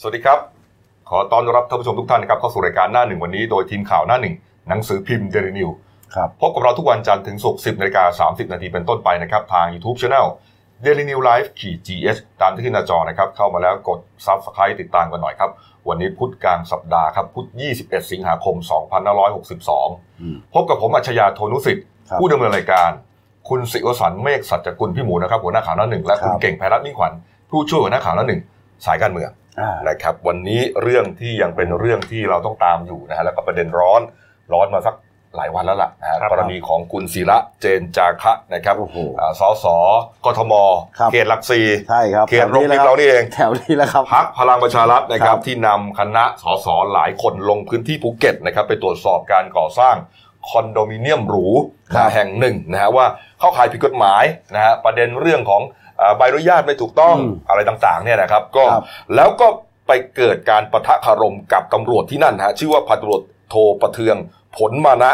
สวัสดีครับขอต้อนรับท่านผู้ชมทุกท่านนะครับเข้าสู่รายการหน้าหนึ่งวันนี้โดยทีมข่าวหน้าหนึ่งหนังสือพิมพ์ Daily News ครับพบกับเราทุกวันจันทร์ถึงศุกร์ 10:30 นาทีเป็นต้นไปนะครับทาง YouTube Channel Daily News Live -GS ตามที่ขึ้นหน้าจอนะครับเข้ามาแล้วกด Subscribe ติดตามกันหน่อยครับวันนี้พุธกลางสัปดาห์ครับพุธ 21 สิงหาคม 2562พบกับผมอัจฉริยะ โทนุสิทธิ์ผู้ดำเนินรายการคุณศิวสันต์เมฆสัจจกุลพี่หมูนะครับหัวหน้าข่าวหน้าหนึ่งและคุณเก่งไพรัตน์มิ่งขวัญผู้ช่วยหัวหน้าข่าวหน้าหนึ่งสายการเมืองนะครับวันนี้เรื่องที่ยังเป็นเรื่องที่เราต้องตามอยู่นะฮะแล้วก็ประเด็นร้อนมาสักหลายวันแล้วล่ะนะฮะกรณีของคุณศิระเจนจาคะนะครับสสกทมเขตหลักสี่เขตร่มพิมพ์เรานี่เองแถวนี้แล้วครับพรรคพลังประชารัฐนะครับที่นำคณะสสหลายคนลงพื้นที่ภูเก็ตนะครับไปตรวจสอบการก่อสร้างคอนโดมิเนียมหรูแห่งหนึ่งนะฮะว่าเข้าข่ายผิดกฎหมายนะฮะประเด็นเรื่องของใบอนุญาตไม่ถูกต้องอะไรต่างๆเนี่ยนะครับก็แล้วก็ไปเกิดการปะทะคารมกับตำรวจที่นั่นฮะชื่อว่าพันตำรวจโทประเทืองผลมานะ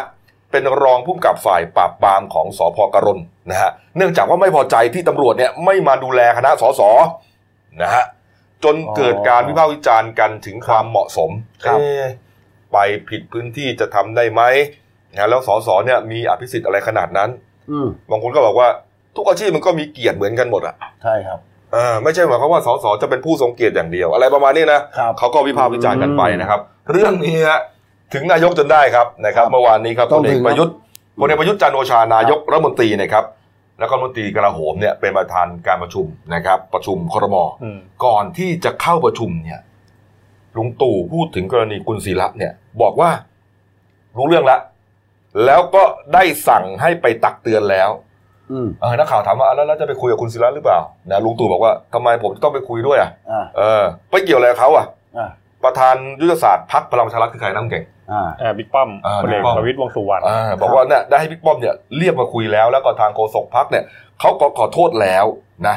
เป็นรองผู้กำกับฝ่ายปราบปรามของสภ.กรณนะฮะเนื่องจากว่าไม่พอใจที่ตำรวจเนี่ยไม่มาดูแลคณะสสนะฮะจนเกิดการวิพากษ์วิจารณ์กันถึงความเหมาะสมไปผิดพื้นที่จะทำได้ไหมนะแล้วสสเนี่ยมีอภิสิทธิ์อะไรขนาดนั้นบางคนก็บอกว่าทุกอาชีพมันก็มีเกียรติเหมือนกันหมดอ่ะใช่ครับไม่ใช่หมายความว่าสสจะเป็นผู้ทรงเกียรติอย่างเดียวอะไรประมาณนี้นะเขาก็วิพากษ์วิจารณ์กันไปนะครับเรื่องนี้ฮะถึงนายกจนได้ครับนะครับเมื่อวานนี้ครับพลเอกประยุทธ์จันทร์โอชานายกรัฐมนตรีนะครับแล้วก็รัฐมนตรีกลาโหมเนี่ยเป็นประธานการประชุมนะครับประชุมครม.ก่อนที่จะเข้าประชุมเนี่ยลุงตู่พูดถึงกรณีคุณศิระเนี่ยบอกว่ารู้เรื่องละแล้วก็ได้สั่งให้ไปตักเตือนแล้วนักข่าวถามว่าแล้วจะไปคุยกับคุณศิระหรือเปล่านะลุงตู่บอกว่าทำไมผมต้องไปคุยด้วยอ่ะไปเกี่ยวอะไรกับเขาอ่ะประธานยุทธศาสตร์พรรคพลังประชารัฐคือใครน้ำเก่งบิ๊กป้อมพลเอกประวิตรวงษ์สุวรรณบอกว่าเนี่ยได้ให้บิ๊กป้อมเนี่ยเรียกมาคุยแล้วแล้วก็ทางโฆษกพรรคเนี่ยเขาก็ขอโทษแล้วนะ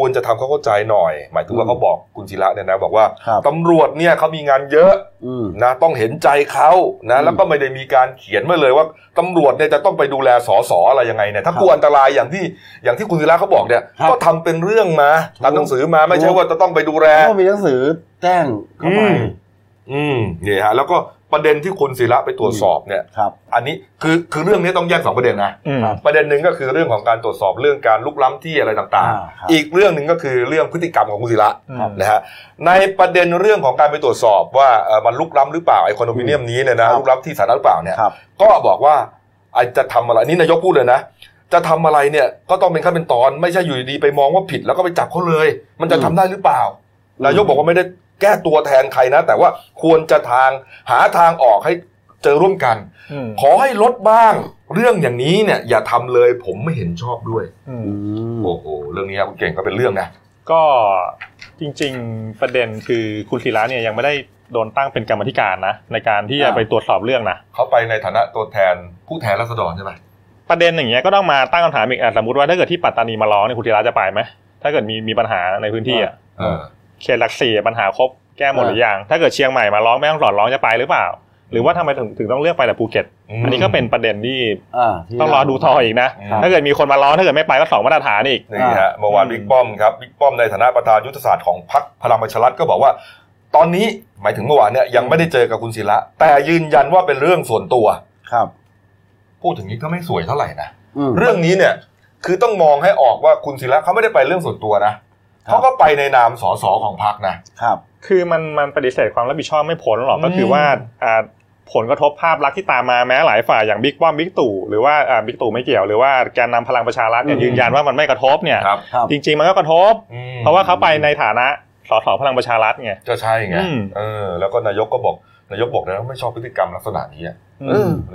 ควรจะทำเข้าใจหน่อยหมายถึงว่าเขาบอกคุณศิระเนี่ยนะบอกว่าตำรวจเนี่ยเขามีงานเยอะนะต้องเห็นใจเขานะแล้วก็ไม่ได้มีการเขียนไว้เลยว่าตำรวจเนี่ยจะต้องไปดูแลสสอะไรยังไงเนี่ยถ้ากลัวอันตรายอย่างที่คุณศิระเขาบอกเนี่ยก็ทำเป็นเรื่องมาทำหนังสือมาไม่ใช่ว่าจะต้องไปดูแลก็มีหนังสือแจ้งเข้าไปนี่ฮะแล้วก็ประเด็นที่คุณศิระไปตรวจสอบเนี่ยอันนี้คือเรื่องนี้ต้องแยก2ประเด็นนะประเด็นหนึ่งก็คือเรื่องของการตรวจสอบเรื่องการลุกล้ำที่อะไรต่างๆอีกเรื่องหนึ่งก็คือเรื่องพฤติกรรมของคุณศิระนะฮะในประเด็นเรื่องของการไปตรวจสอบว่ามันลุกล้ำหรือเปล่าไอ้คอนโดมิเนียมนี้เนี่ยนะลุกล้ำที่สาธารณะหรือเปล่าเนี่ยก็บอกว่าจะทำอะไรนี่นายกพูดเลยนะจะทำอะไรเนี่ยก็ต้องเป็นขั้นเป็นตอนไม่ใช่อยู่ดีๆไปมองว่าผิดแล้วก็ไปจับเขาเลยมันจะทำได้หรือเปล่านายกบอกว่าไม่ได้แก้ตัวแทนใครนะแต่ว่าควรจะหาทางออกให้เจอร่วมกันขอให้ลดบ้างเรื่องอย่างนี้เนี่ยอย่าทำเลยผมไม่เห็นชอบด้วยโอ้โหเรื่องนี้คุณเก่งก็เป็นเรื่องนะก็จริงๆประเด็นคือคุณศิระเนี่ยยังไม่ได้โดนตั้งเป็นกรรมธิการนะในการที่จะไปตรวจสอบเรื่องนะเขาไปในฐานะตัวแทนผู้แทนราษฎรใช่ไหมประเด็นอย่างเงี้ยก็ต้องมาตั้งคำถามอีกสมมติว่าถ้าเกิดที่ปัตตานีมาร้องเนี่ยคุณศิระจะไปไหมถ้าเกิดมีปัญหาในพื้นที่อ่ะเขตหลักสี่ปัญหาครบแก้หมดหรือยังถ้าเกิดเชียงใหม่มาร้องแม่ฮ่องสอนร้องจะไปหรือเปล่าหรือว่าทำไมถึงต้องเลือกไปแต่ภูเก็ตอันนี้ก็เป็นประเด็นที่ต้องรอดูทออีกนะถ้าเกิดมีคนมาร้องถ้าเกิดไม่ไปก็2มาตรฐานอีกนี่ฮะเมื่อวานบิ๊กป้อมครับบิ๊กป้อมในฐานะประธานยุทธศาสตร์ของพรรคพลังประชารัฐก็บอกว่าตอนนี้หมายถึงเมื่อวานเนี่ยยังไม่ได้เจอกับคุณศิระแต่ยืนยันว่าเป็นเรื่องส่วนตัวครับพูดถึงนี้ก็ไม่สวยเท่าไหร่นะเรื่องนี้เนี่ยคือต้องมองให้ออกว่าคุณศิระเขาไม่ได้ไปเรื่องส่วนตัวนะเขาก็ไปในนามสสของพรรคนะครับคือมันปฏิเสธความรับผิดชอบไม่พ้นหรอกก็คือว่าผลกระทบภาพลักษณ์ที่ตามมาแม้หลายฝ่ายอย่างบิ๊กป้อมบิ๊กตู่หรือว่าบิ๊กตู่ไม่เกี่ยวหรือว่าแกนนำพลังประชารัฐเนี่ยยืนยันว่ามันไม่กระทบเนี่ยจริงๆมันก็กระทบเพราะว่าเขาไปในฐานะสสพลังประชารัฐไงก็ใช่ไงแล้วก็นายกบอกนะไม่ชอบพฤติกรรมลักษณะนี้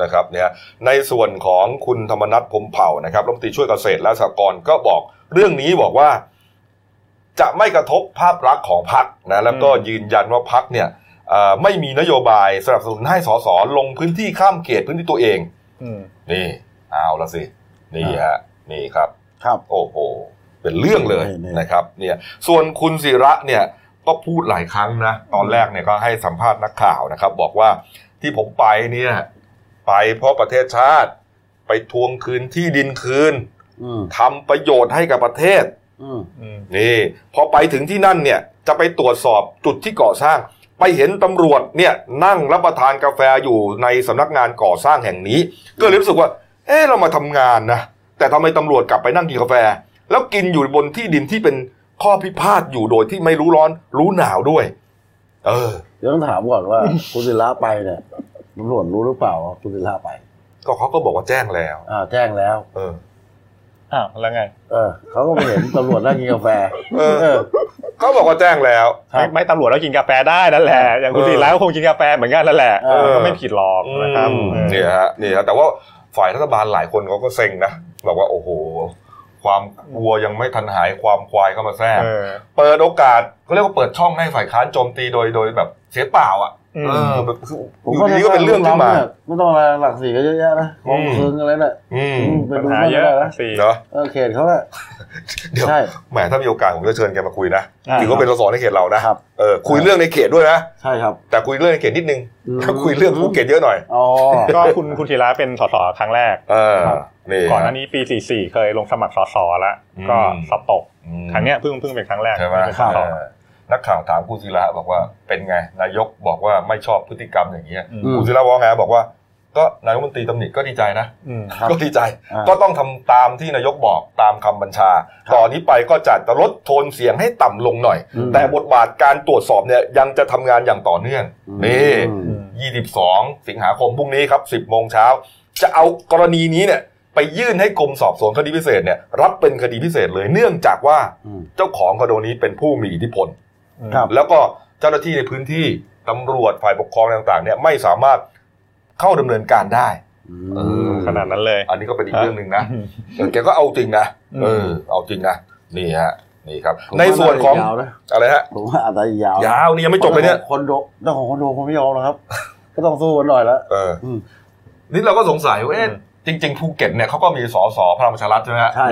นะครับเนี่ยในส่วนของคุณธรรมนัสพรหมเผ่านะครับรัฐมนตรีช่วยเกษตรและสหกรณ์ก็บอกเรื่องนี้บอกว่าจะไม่กระทบภาพลักษณ์ของพรรคนะแล้วก็ยืนยันว่าพรรคเนี่ยไม่มีนโยบายสนับสนุนให้สสลงพื้นที่ข้ามเขตพื้นที่ตัวเองนี่เอาละสินี่ฮะนี่ครับครับโอ้โหเป็นเรื่องเลยนะครับเนี่ยส่วนคุณศิระเนี่ยก็พูดหลายครั้งนะตอนแรกเนี่ยก็ให้สัมภาษณ์นักข่าวนะครับบอกว่าที่ผมไปเนี่ยไปเพราะประเทศชาติไปทวงคืนที่ดินคืนทำประโยชน์ให้กับประเทศ นี่พอไปถึงที่นั่นเนี่ยจะไปตรวจสอบจุดที่ก่อสร้างไปเห็นตำรวจเนี่ยนั่งรับประทานกาแฟอยู่ในสำนักงานก่อสร้างแห่งนี้ก็เลยรู้สึกว่าเอ๊ะเรามาทำงานนะแต่ทำไมตำรวจกลับไปนั่งกินกาแฟแล้วกินอยู่บนที่ดินที่เป็นข้อพิพาทอยู่โดยที่ไม่รู้ร้อนรู้หนาวด้วยเดี๋ยวต้องถามก่อนว่า คุณศิลาไปเนี่ยตำรวจรู้หรือเปล่าคุณศิลาไปก็เขาก็บอกว่าแจ้งแล้วแจ้งแล้วแล้วไงเขาก็ไม่เห็นตำรวจนั่งกินกาแฟเขาบอกว่าแจ้งแล้วไม่ตำรวจแล้วกินกาแฟได้นั่นแหละอย่างคุณศิลาก็คงกินกาแฟเหมือนกันนั่นแหละก็ไม่ผิดหรอกนะครับนี่ฮะแต่ว่าฝ่ายรัฐบาลหลายคนเขาก็เซ็งนะบอกว่าโอ้โหความวัวยังไม่ทันหายความควายเข้ามาแทรกเปิดโอกาสเขาเรียกว่าเปิดช่องให้ฝ่ายค้านโจมตีโดยแบบเสียเปล่าอ่ะแบบอยู่ดีก็เป็นเรื่องขึ้นมาไม่ต้องอะไรหลักสี่ก็เยอะแยะนะมองเชิงอะไรน่ะเป็นปัญหาเยอะนะสี่เหรอเขตเขาละเดี๋ยวแหมถ้ามีโอกาสผมจะเชิญแกมาคุยนะถือว่าเป็นส.ส.ในเขตเรานะคุยเรื่องในเขตด้วยนะใช่ครับแต่คุยเรื่องในเขตนิดนึงถ้าคุยเรื่องภูเก็ตเยอะหน่อยก็คุณธีระเป็นส.ส.ครั้งแรกก่อนหน้านี้ปี44เคยลงสมัครส.ส.แล้วก็สอบตกครั้งเนี้ยเพิ่งเป็นครั้งแรกเป็นส.ส.นักข่าวถามคุณศิระบอกว่าเป็นไงนายกบอกว่าไม่ชอบพฤติกรรมอย่างเงี้ยคุณศิระว่าไงบอกว่าก็นายกรัฐมนตรีตำหนิก็ดีใจนะก็ดีใจก็ต้องทำตามที่นายกบอกตามคำบัญชาต่อนี้ไปก็จะลดโทนเสียงให้ต่ำลงหน่อยแต่บทบาทการตรวจสอบเนี่ยยังจะทำงานอย่างต่อเนื่องนี่22สิงหาคมพรุ่งนี้ครับ 10:00 น.จะเอากรณีนี้เนี่ยไปยื่นให้กรมสอบสวนคดีพิเศษเนี่ยรับเป็นคดีพิเศษเลยเนื่องจากว่าเจ้าของคดีนี้เป็นผู้มีอิทธิพลแล้วก็เจ้าหน้าที่ในพื้นที่ตำรวจฝ่ายปกครองต่างๆเนี่ยไม่สามารถเข้าดำเนินการได้ขนาดนั้นเลยอันนี้ก็เป็นอีกเรื่องนึงนะแกก็เอาจริงนะเอาจริงนะนี่ฮะนี่ครับในส่วนของอะไรฮะผมว่าอะไรยาวนี่ยังไม่จบเลยเนี่ยคอนโดเรื่องของคอนโดผมไม่ยอมนะครับก็ต้องสู้กันหน่อยละนี่เราก็สงสัยว่าจริงๆภูเก็ตเนี่ยเขาก็มีสสพลังประชารัฐใช่ไหมฮะใช่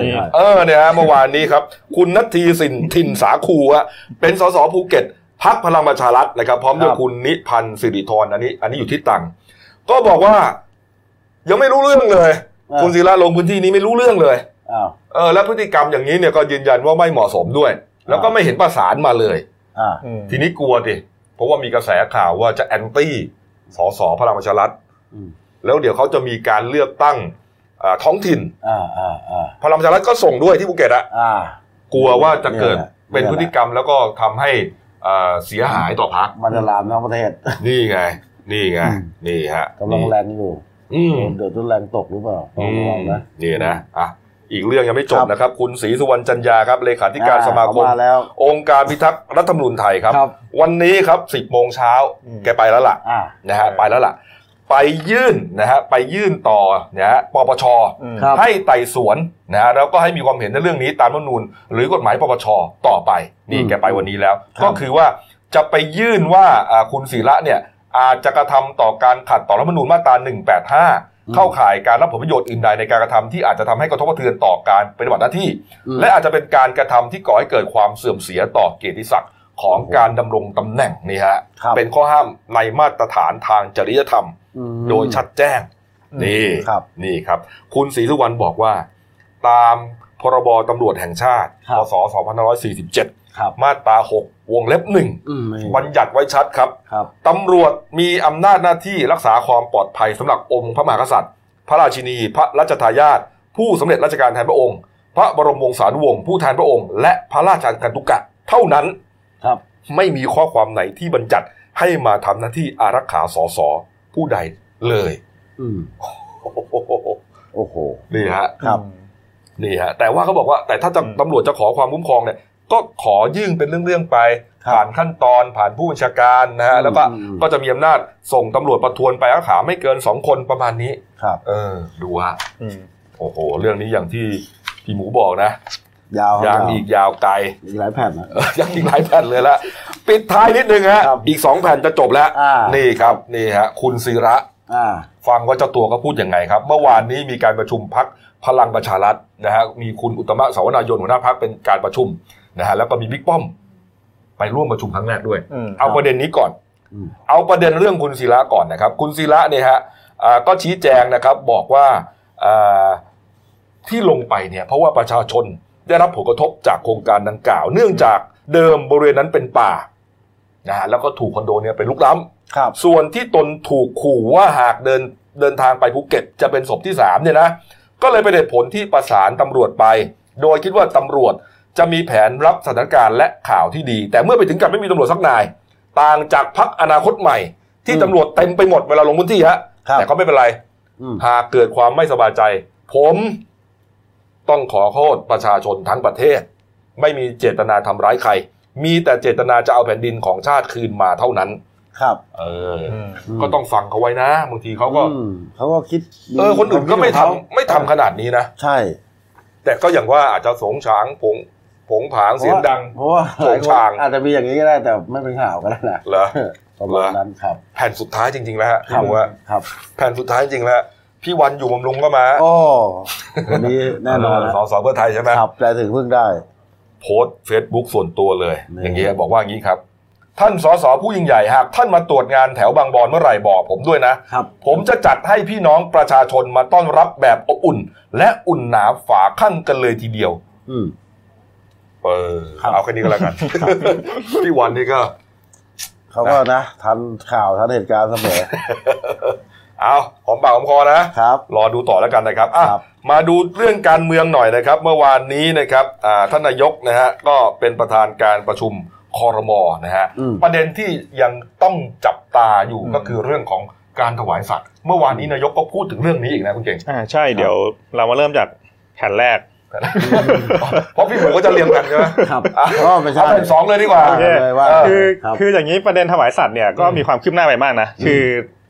เนี่ยเมื่อวานนี้ครับคุณณัฐทีสินทินสาคูฮะเป็นสสภูเก็ตพรรคพลังประชารัฐนะครับพร้อมด้วยคุณนิพันธ์สิริธรอันนี้อยู่ที่ตรังก็บอกว่ายังไม่รู้เรื่องเลยคุณศิระลงพื้นที่นี้ไม่รู้เรื่องเลยและพฤติกรรมอย่างนี้เนี่ยก็ยืนยันว่าไม่เหมาะสมด้วยแล้วก็ไม่เห็นประสานมาเลยทีนี้กลัวดิเพราะว่ามีกระแสข่าวว่าจะแอนตี้สสพลังประชารัฐแล้วเดี๋ยวเขาจะมีการเลือกตั้งท้องถิ่นพลังประชารัฐก็ส่งด้วยที่ภูเก็ตอะกลัวว่าจะเกิดเป็นพฤติกรรมแล้วก็ทำให้เสียหายต่อพรรคมันจะลามทั้งประเทศนี่ไงนี่ฮะกำลังแรงอยู่เดี๋ยวต้องแรงตกหรือเปล่าต้องระวังนะนี่นะอีกเรื่องยังไม่จบนะครับคุณศรีสุวรรณจันยาครับเลขาธิการสมาคมองค์การพิทักษ์รัฐธรรมนูญไทยครับวันนี้ครับ 10:00 น.แกไปแล้วล่ะนะฮะไปแล้วล่ะไปยื่นต่อนะฮะปปช.ให้ไต่สวนนะฮะแล้วก็ให้มีความเห็นในเรื่องนี้ตามรัฐธรรมนูญหรือกฎหมายปปช.ต่อไปนี่แกไปวันนี้แล้วก็คือว่าจะไปยื่นว่าคุณศิระเนี่ยอาจจะกระทำต่อการขัดต่อรัฐธรรมนูญมาตรา185เข้าข่ายการรับผลประโยชน์อื่นใดในการกระทำที่อาจจะทำให้กระทบกระเทือนต่อการปฏิบัติหน้าที่และอาจจะเป็นการกระทำที่ก่อให้เกิดความเสื่อมเสียต่อเกียรติศักดิ์ของการดำรงตำแหน่งนี่ฮะเป็นข้อห้ามในมาตรฐานทางจริยธรรมโดยชัดแจ้งนี่ครับคุณศรีสุวรรณบอกว่าตามพรบตำรวจแห่งชาติพ.ศ. 2547มาตรา6วงเล็บ1บัญญัติไว้ชัดครับตำรวจมีอำนาจหน้าที่รักษาความปลอดภัยสำหรับองค์พระมหากษัตริย์พระราชินีพระราชทายาทผู้สำเร็จราชการแทนพระองค์พระบรมวงศานุวงศ์ผู้แทนพระองค์และพระราชกัณฑุกะเท่านั้นไม่มีข้อความไหนที่บัญญัติให้มาทำหน้าที่อารักขาส.ส.ผู้ใดเลยโอ้โหนี่ฮะนี่ฮะแต่ว่าเขาบอกว่าแต่ถ้าตำรวจจะขอความคุ้มครองเนี่ยก็ขอยื่นเป็นเรื่องๆไปผ่านขั้นตอนผ่านผู้บัญชาการนะฮะแล้วก็จะมีอำนาจส่งตำรวจประทวนไปอารักขาไม่เกิน2คนประมาณนี้ดูฮะโอ้โหเรื่องนี้อย่างที่พี่หมูบอกนะยาวอีกยาวไกลอีกหลายแผ่นนะยังอีกหลายแผ่นเลยละปิดท้ายนิดนึงฮะอีก2แผ่นจะจบแล้วนี่ครับนี่ฮะคุณศิระฟังว่าเจ้าตัวก็พูดยังไงครับเมื่อวานนี้มีการประชุมพรรคพลังประชารัฐนะฮะมีคุณอุตตมะสาวนายนหัวหน้าพรรคเป็นการประชุมนะฮะแล้วก็มีบิ๊กป้อมไปร่วมประชุมครั้งแรกด้วยเอาประเด็นนี้ก่อนเอาประเด็นเรื่องคุณศิระก่อนนะครับคุณศิระเนี่ยฮะก็ชี้แจงนะครับบอกว่าที่ลงไปเนี่ยเพราะว่าประชาชน ได้รับผลกระทบจากโครงการดังกล่าวเนื่องจากเดิมบริเวณนั้นเป็นป่านะแล้วก็ถูกคอนโดเนี่ยไปลุกล้ำส่วนที่ตนถูกขู่ว่าหากเดินทางไปภูเก็ตจะเป็นศพที่3เนี่ยนะก็เลยไปได้ผลที่ประสานตำรวจไปโดยคิดว่าตำรวจจะมีแผนรับสถานการณ์และข่าวที่ดีแต่เมื่อไปถึงกับไม่มีตำรวจสักนายต่างจากพรรคอนาคตใหม่ที่ตำรวจเต็มไปหมดเวลาลงพื้นที่ฮะแต่ก็ไม่เป็นไรหากเกิดความไม่สบายใจผมต้องขอโทษประชาชนทั้งประเทศไม่มีเจตนาทำร้ายใครมีแต่เจตนาจะเอาแผ่นดินของชาติคืนมาเท่านั้นครับก็ต้องฟังเขาไว้นะบางทีเขาก็คิดคนอื่นก็ไม่ทำขนาดนี้นะใช่แต่ก็อย่างว่าอาจจะโฉงฉางผงผางเสียงดังเพราะว่าหลายคนอาจจะมีอย่างนี้ก็ได้แต่ไม่เป็นข่าวก็ได้นะเหรอประมาณนั้นครับแผ่นสุดท้ายจริงๆแล้วฮะพี่บอกว่าแผ่นสุดท้ายจริงๆแล้วพี่วันอยู่บำรุงก็มาโอ้วันนี้แน่นอนส.ส.เพื่อไทยใช่ไหมครับแต่ถึงเพิ่งได้โพสต์เฟซบุ๊กส่วนตัวเลยอย่างเงี้ยบอกว่าอย่างนี้ครับท่านส.ส.ผู้ยิ่งใหญ่หากท่านมาตรวจงานแถวบางบอนเมื่อไหร่บอกผมด้วยนะผมจะจัดให้พี่น้องประชาชนมาต้อนรับแบบอบอุ่นและอุ่นหนาฝาคั่งกันเลยทีเดียวเอาแค่นี้ก็แล้วกันพี่วันนี่ก็เขาก็นะทันข่าวทันเหตุการณ์เสมอเอาหอมปากหอมคอนะครับรอดูต่อแล้วกันนะครับมาดูเรื่องการเมืองหน่อยนะครับเมื่อวานนี้นะครับท่านนายกนะฮะก็เป็นประธานการประชุมครม.นะฮะประเด็นที่ยังต้องจับตาอยู่ก็คือเรื่องของการถวายสัตว์เมื่อวานนี้นายกก็พูดถึงเรื่องนี้อีกนะคุณเก่งใช่เดี๋ยวเรามาเริ่มจากแผ่นแรกเพราะพี่ผมก็จะเรียงกันใช่ไหมครับก็ไม่ใช่เป็น2เลยดีกว่าคืออย่างนี้ประเด็นถวายสัตว์เนี่ยก็มีความคืบหน้าไปมากนะคือ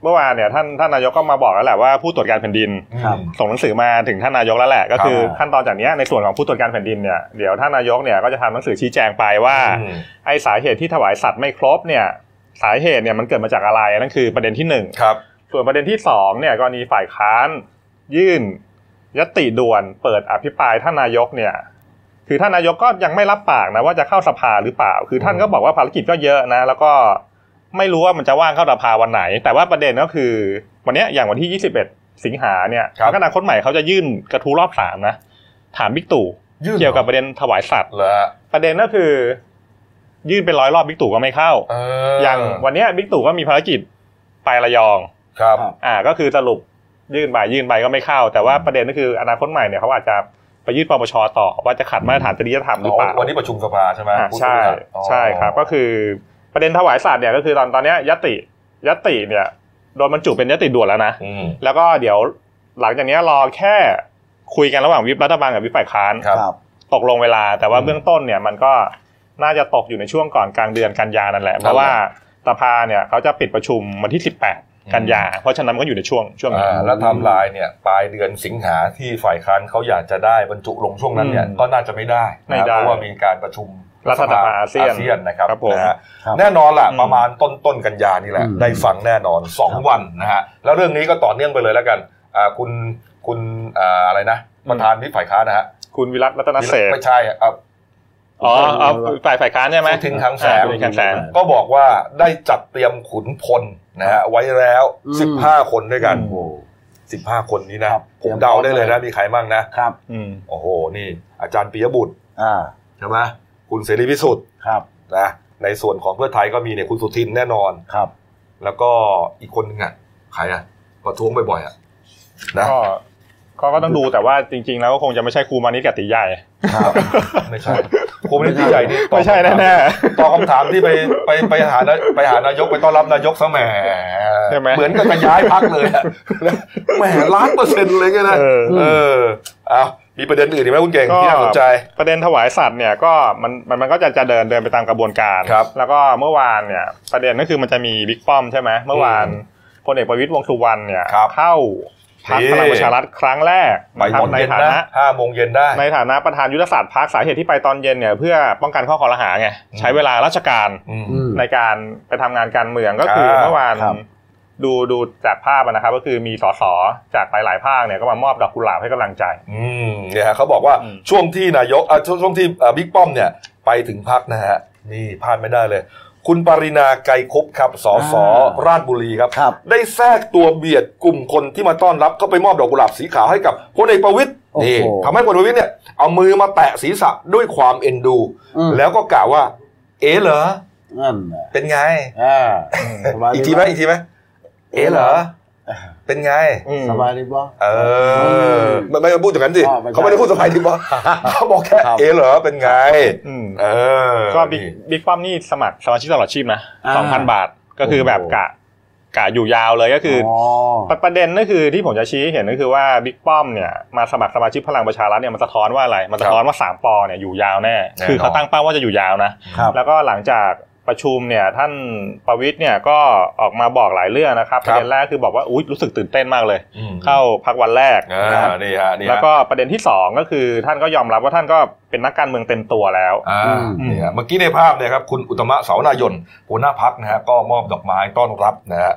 เมื่อวานเนี่ยท่านนายกก็มาบอกแล้วแหละว่าผู้ตรวจการแผ่นดินส่งหนังสือมาถึงท่านนายกแล้วแหละก็คือขั้นตอนจากนี้ในส่วนของผู้ตรวจการแผ่นดินเนี่ยเดี๋ยวท่านนายกเนี่ยก็จะทำหนังสือชี้แจงไปว่าไอ้สาเหตุที่ถวายสัตว์ไม่ครบเนี่ยสาเหตุเนี่ยมันเกิดมาจากอะไรนั่นคือประเด็นที่1ครับส่วนประเด็นที่2เนี่ยกรณีฝ่ายค้านยื่นยติด่วนเปิดอภิปรายท่านนายกเนี่ยคือท่านนายกก็ยังไม่รับปากนะว่าจะเข้าสภาหรือเปล่าคือท่านก็บอกว่าภารกิจก็เยอะนะแล้วก็ไม่รู้ว่ามันจะว่างเข้าสภาวันไหนแต่ว่าประเด็นก็คือวันนี้อย่างวันที่21สิงหาเนี่ยพรรคอนาคตใหม่เขาจะยื่นกระทู้รอบ3นะถามบิ๊กตู่เกี่ยวกับประเด็นถวายสัตว์ประเด็นก็คือยื่นเป็น100รอบบิ๊กตู่ก็ไม่เข้าอย่างวันนี้บิ๊กตู่ก็มีภารกิจไประยองครับก็คือสรุปยื่นไปก็ไม่เข้าแต่ว่าประเด็นก็คืออนาคตใหม่เนี่ยเขาอาจจะไปยื่นปปชต่อว่าจะขัดมาตรฐานจริยธรรมหรือเปล่าวันนี้ประชุมสภาใช่ไหมใช่ครับก็คือประเด็นถวายสัตว์เนี่ยก็คือตอนนี้ยติเนี่ยโดนบรรจุเป็นยติด่วนแล้วนะแล้วก็เดี๋ยวหลังจากนี้รอแค่คุยกันระหว่างวิปรัฐบาลกับวิปฝ่ายค้านตกลงเวลาแต่ว่าเบื้องต้นเนี่ยมันก็น่าจะตกอยู่ในช่วงก่อนกลางเดือนกันยานั่นแหละเพราะว่าสภาเนี่ยเขาจะปิดประชุมวันที่18กันยาเพราะฉะนั้นก็อยู่ในช่วงแล้วไทม์ไลน์เนี่ยปลายเดือนสิงหาที่ฝ่ายค้านเขาอยากจะได้บรรจุลงช่วงนั้นเนี่ยก็น่าจะไม่ได้เพราะว่ามีการประชุมรัฐสภาอาเซียนนะครับนะฮะแน่นอนล่ะประมาณต้นกันยานี่แหละได้ฟังแน่นอน2วันนะฮะแล้วเรื่องนี้ก็ต่อเนื่องไปเลยแล้วกันคุณอะไรนะประธานวิปฝ่ายค้านนะฮะคุณวิรัตรัตนเสถไม่ใช่ฝ่ายค้านใช่ไหมถึงทางแสนก็บอกว่าได้จัดเตรียมขุนพลนะฮะไว้แล้ว15คนด้วยกัน15คนนี้นะผมเดาได้เลยนะมีใครบ้างนะครับโอ้โหนี่อาจารย์ปิยบุตรใช่ไหมคุณเสรีพิสุทธิ์นะในส่วนของเพื่อไทยก็มีเนี่ยคุณสุทินแน่นอนครับแล้วก็อีกคนนึงอ่ะใครอ่ะประท้วงบ่อยๆอ่ะนะก็ต้องดูแต่ว่าจริงๆแล้วก็คงจะไม่ใช่ครูมานิดกับตีใหญ่ครับไม่ใช่ครูมานิดตีใหญ่นี่ไม่ใช่แน่ๆตอบคำถามที่ไปหานายกไปต้อนรับนายกซะแหมเหมือนกับจะย้ายพรรคเลยอ่ะแหม 100% เลยไงนะมีประเด็นอื่นอีกมั้ยคุณเก่งที่น่าสนใจประเด็นถวายสัตว์เนี่ยก็มันก็จะเดินไปตามกระบวนการแล้วก็เมื่อวานเนี่ยประเด็นก็คือมันจะมีบิ๊กป้อมใช่มั้ยเมื่อวานพลเอกประวิตรวงษ์สุวรรณเนี่ยเข้าพรรคพลังประชารัฐครั้งแรกในฐานะ 5:00 นได้ในฐานะประธานยุทธศาสตร์พรรคสาเหตุที่ไปตอนเย็นเนี่ยเพื่อป้องกันข้อคอรหาไงใช้เวลาราชการในการไปทำงานการเมืองก็คือเมื่อวานดูจากภาพนะครับก็คือมีส.ส.จากหลายๆภาคเนี่ยก็มามอบดอกกุหลาบให้กำลังใจเนี่ยฮะเขาบอกว่าช่วงที่นายกช่วงที่บิ๊กป้อมเนี่ยไปถึงพรรคนะฮะนี่พลาดไม่ได้เลย คุณปริณาไกรคุปครับสสราชบุรีครับได้แทรกตัวเบียดกลุ่มคนที่มาต้อนรับเข้าไปมอบดอกกุหลาบสีขาวให้กับพลเอกประวิตรนี่ทำให้พลเอกประวิตรเนี่ยเอามือมาแตะศีรษะด้วยความเอ็นดูแล้วก็กล่าวว่าเอ๋เหรอเป็นไงอีกทีไหมอีกทีไหมเอ๋เหรอเป็นไงสบายดีบ่ไม่พูดอย่างนั้นสิเขาไม่ได้พูดสบายดีบ่เขาบอกแค่เอ๋เหรอเป็นไงก็บิ๊กป้อมนี่สมัครสมาชิกตลอดชีพนะ 2,000 บาทก็คือแบบกะอยู่ยาวเลยก็คือประเด็นก็คือที่ผมจะชี้เห็นก็คือว่าบิ๊กป้อมเนี่ยมาสมัครสมาชิกพลังประชารัฐเนี่ยมันสะท้อนว่าอะไรมันสะท้อนว่า3ป.เนี่ยอยู่ยาวแน่คือเขาตั้งเป้าว่าจะอยู่ยาวนะแล้วก็หลังจากประชุมเนี่ยท่านประวิตรเนี่ยก็ออกมาบอกหลายเรื่องนะครับประเด็นแรกคือบอกว่าอุ๊ยรู้สึกตื่นเต้นมากเลยเข้าพักวันแรกนี่ฮะแล้วก็ประเด็นที่2ก็คือท่านก็ยอมรับว่าท่านก็เป็นนักการเมืองเต็มตัวแล้วนี่ฮะเมื่อกี้ในภาพเนี่ยครับคุณอุตตมะเสาวนายนหัวหน้าพรรคนะฮะก็มอบดอกไม้ต้อนรับนะฮะ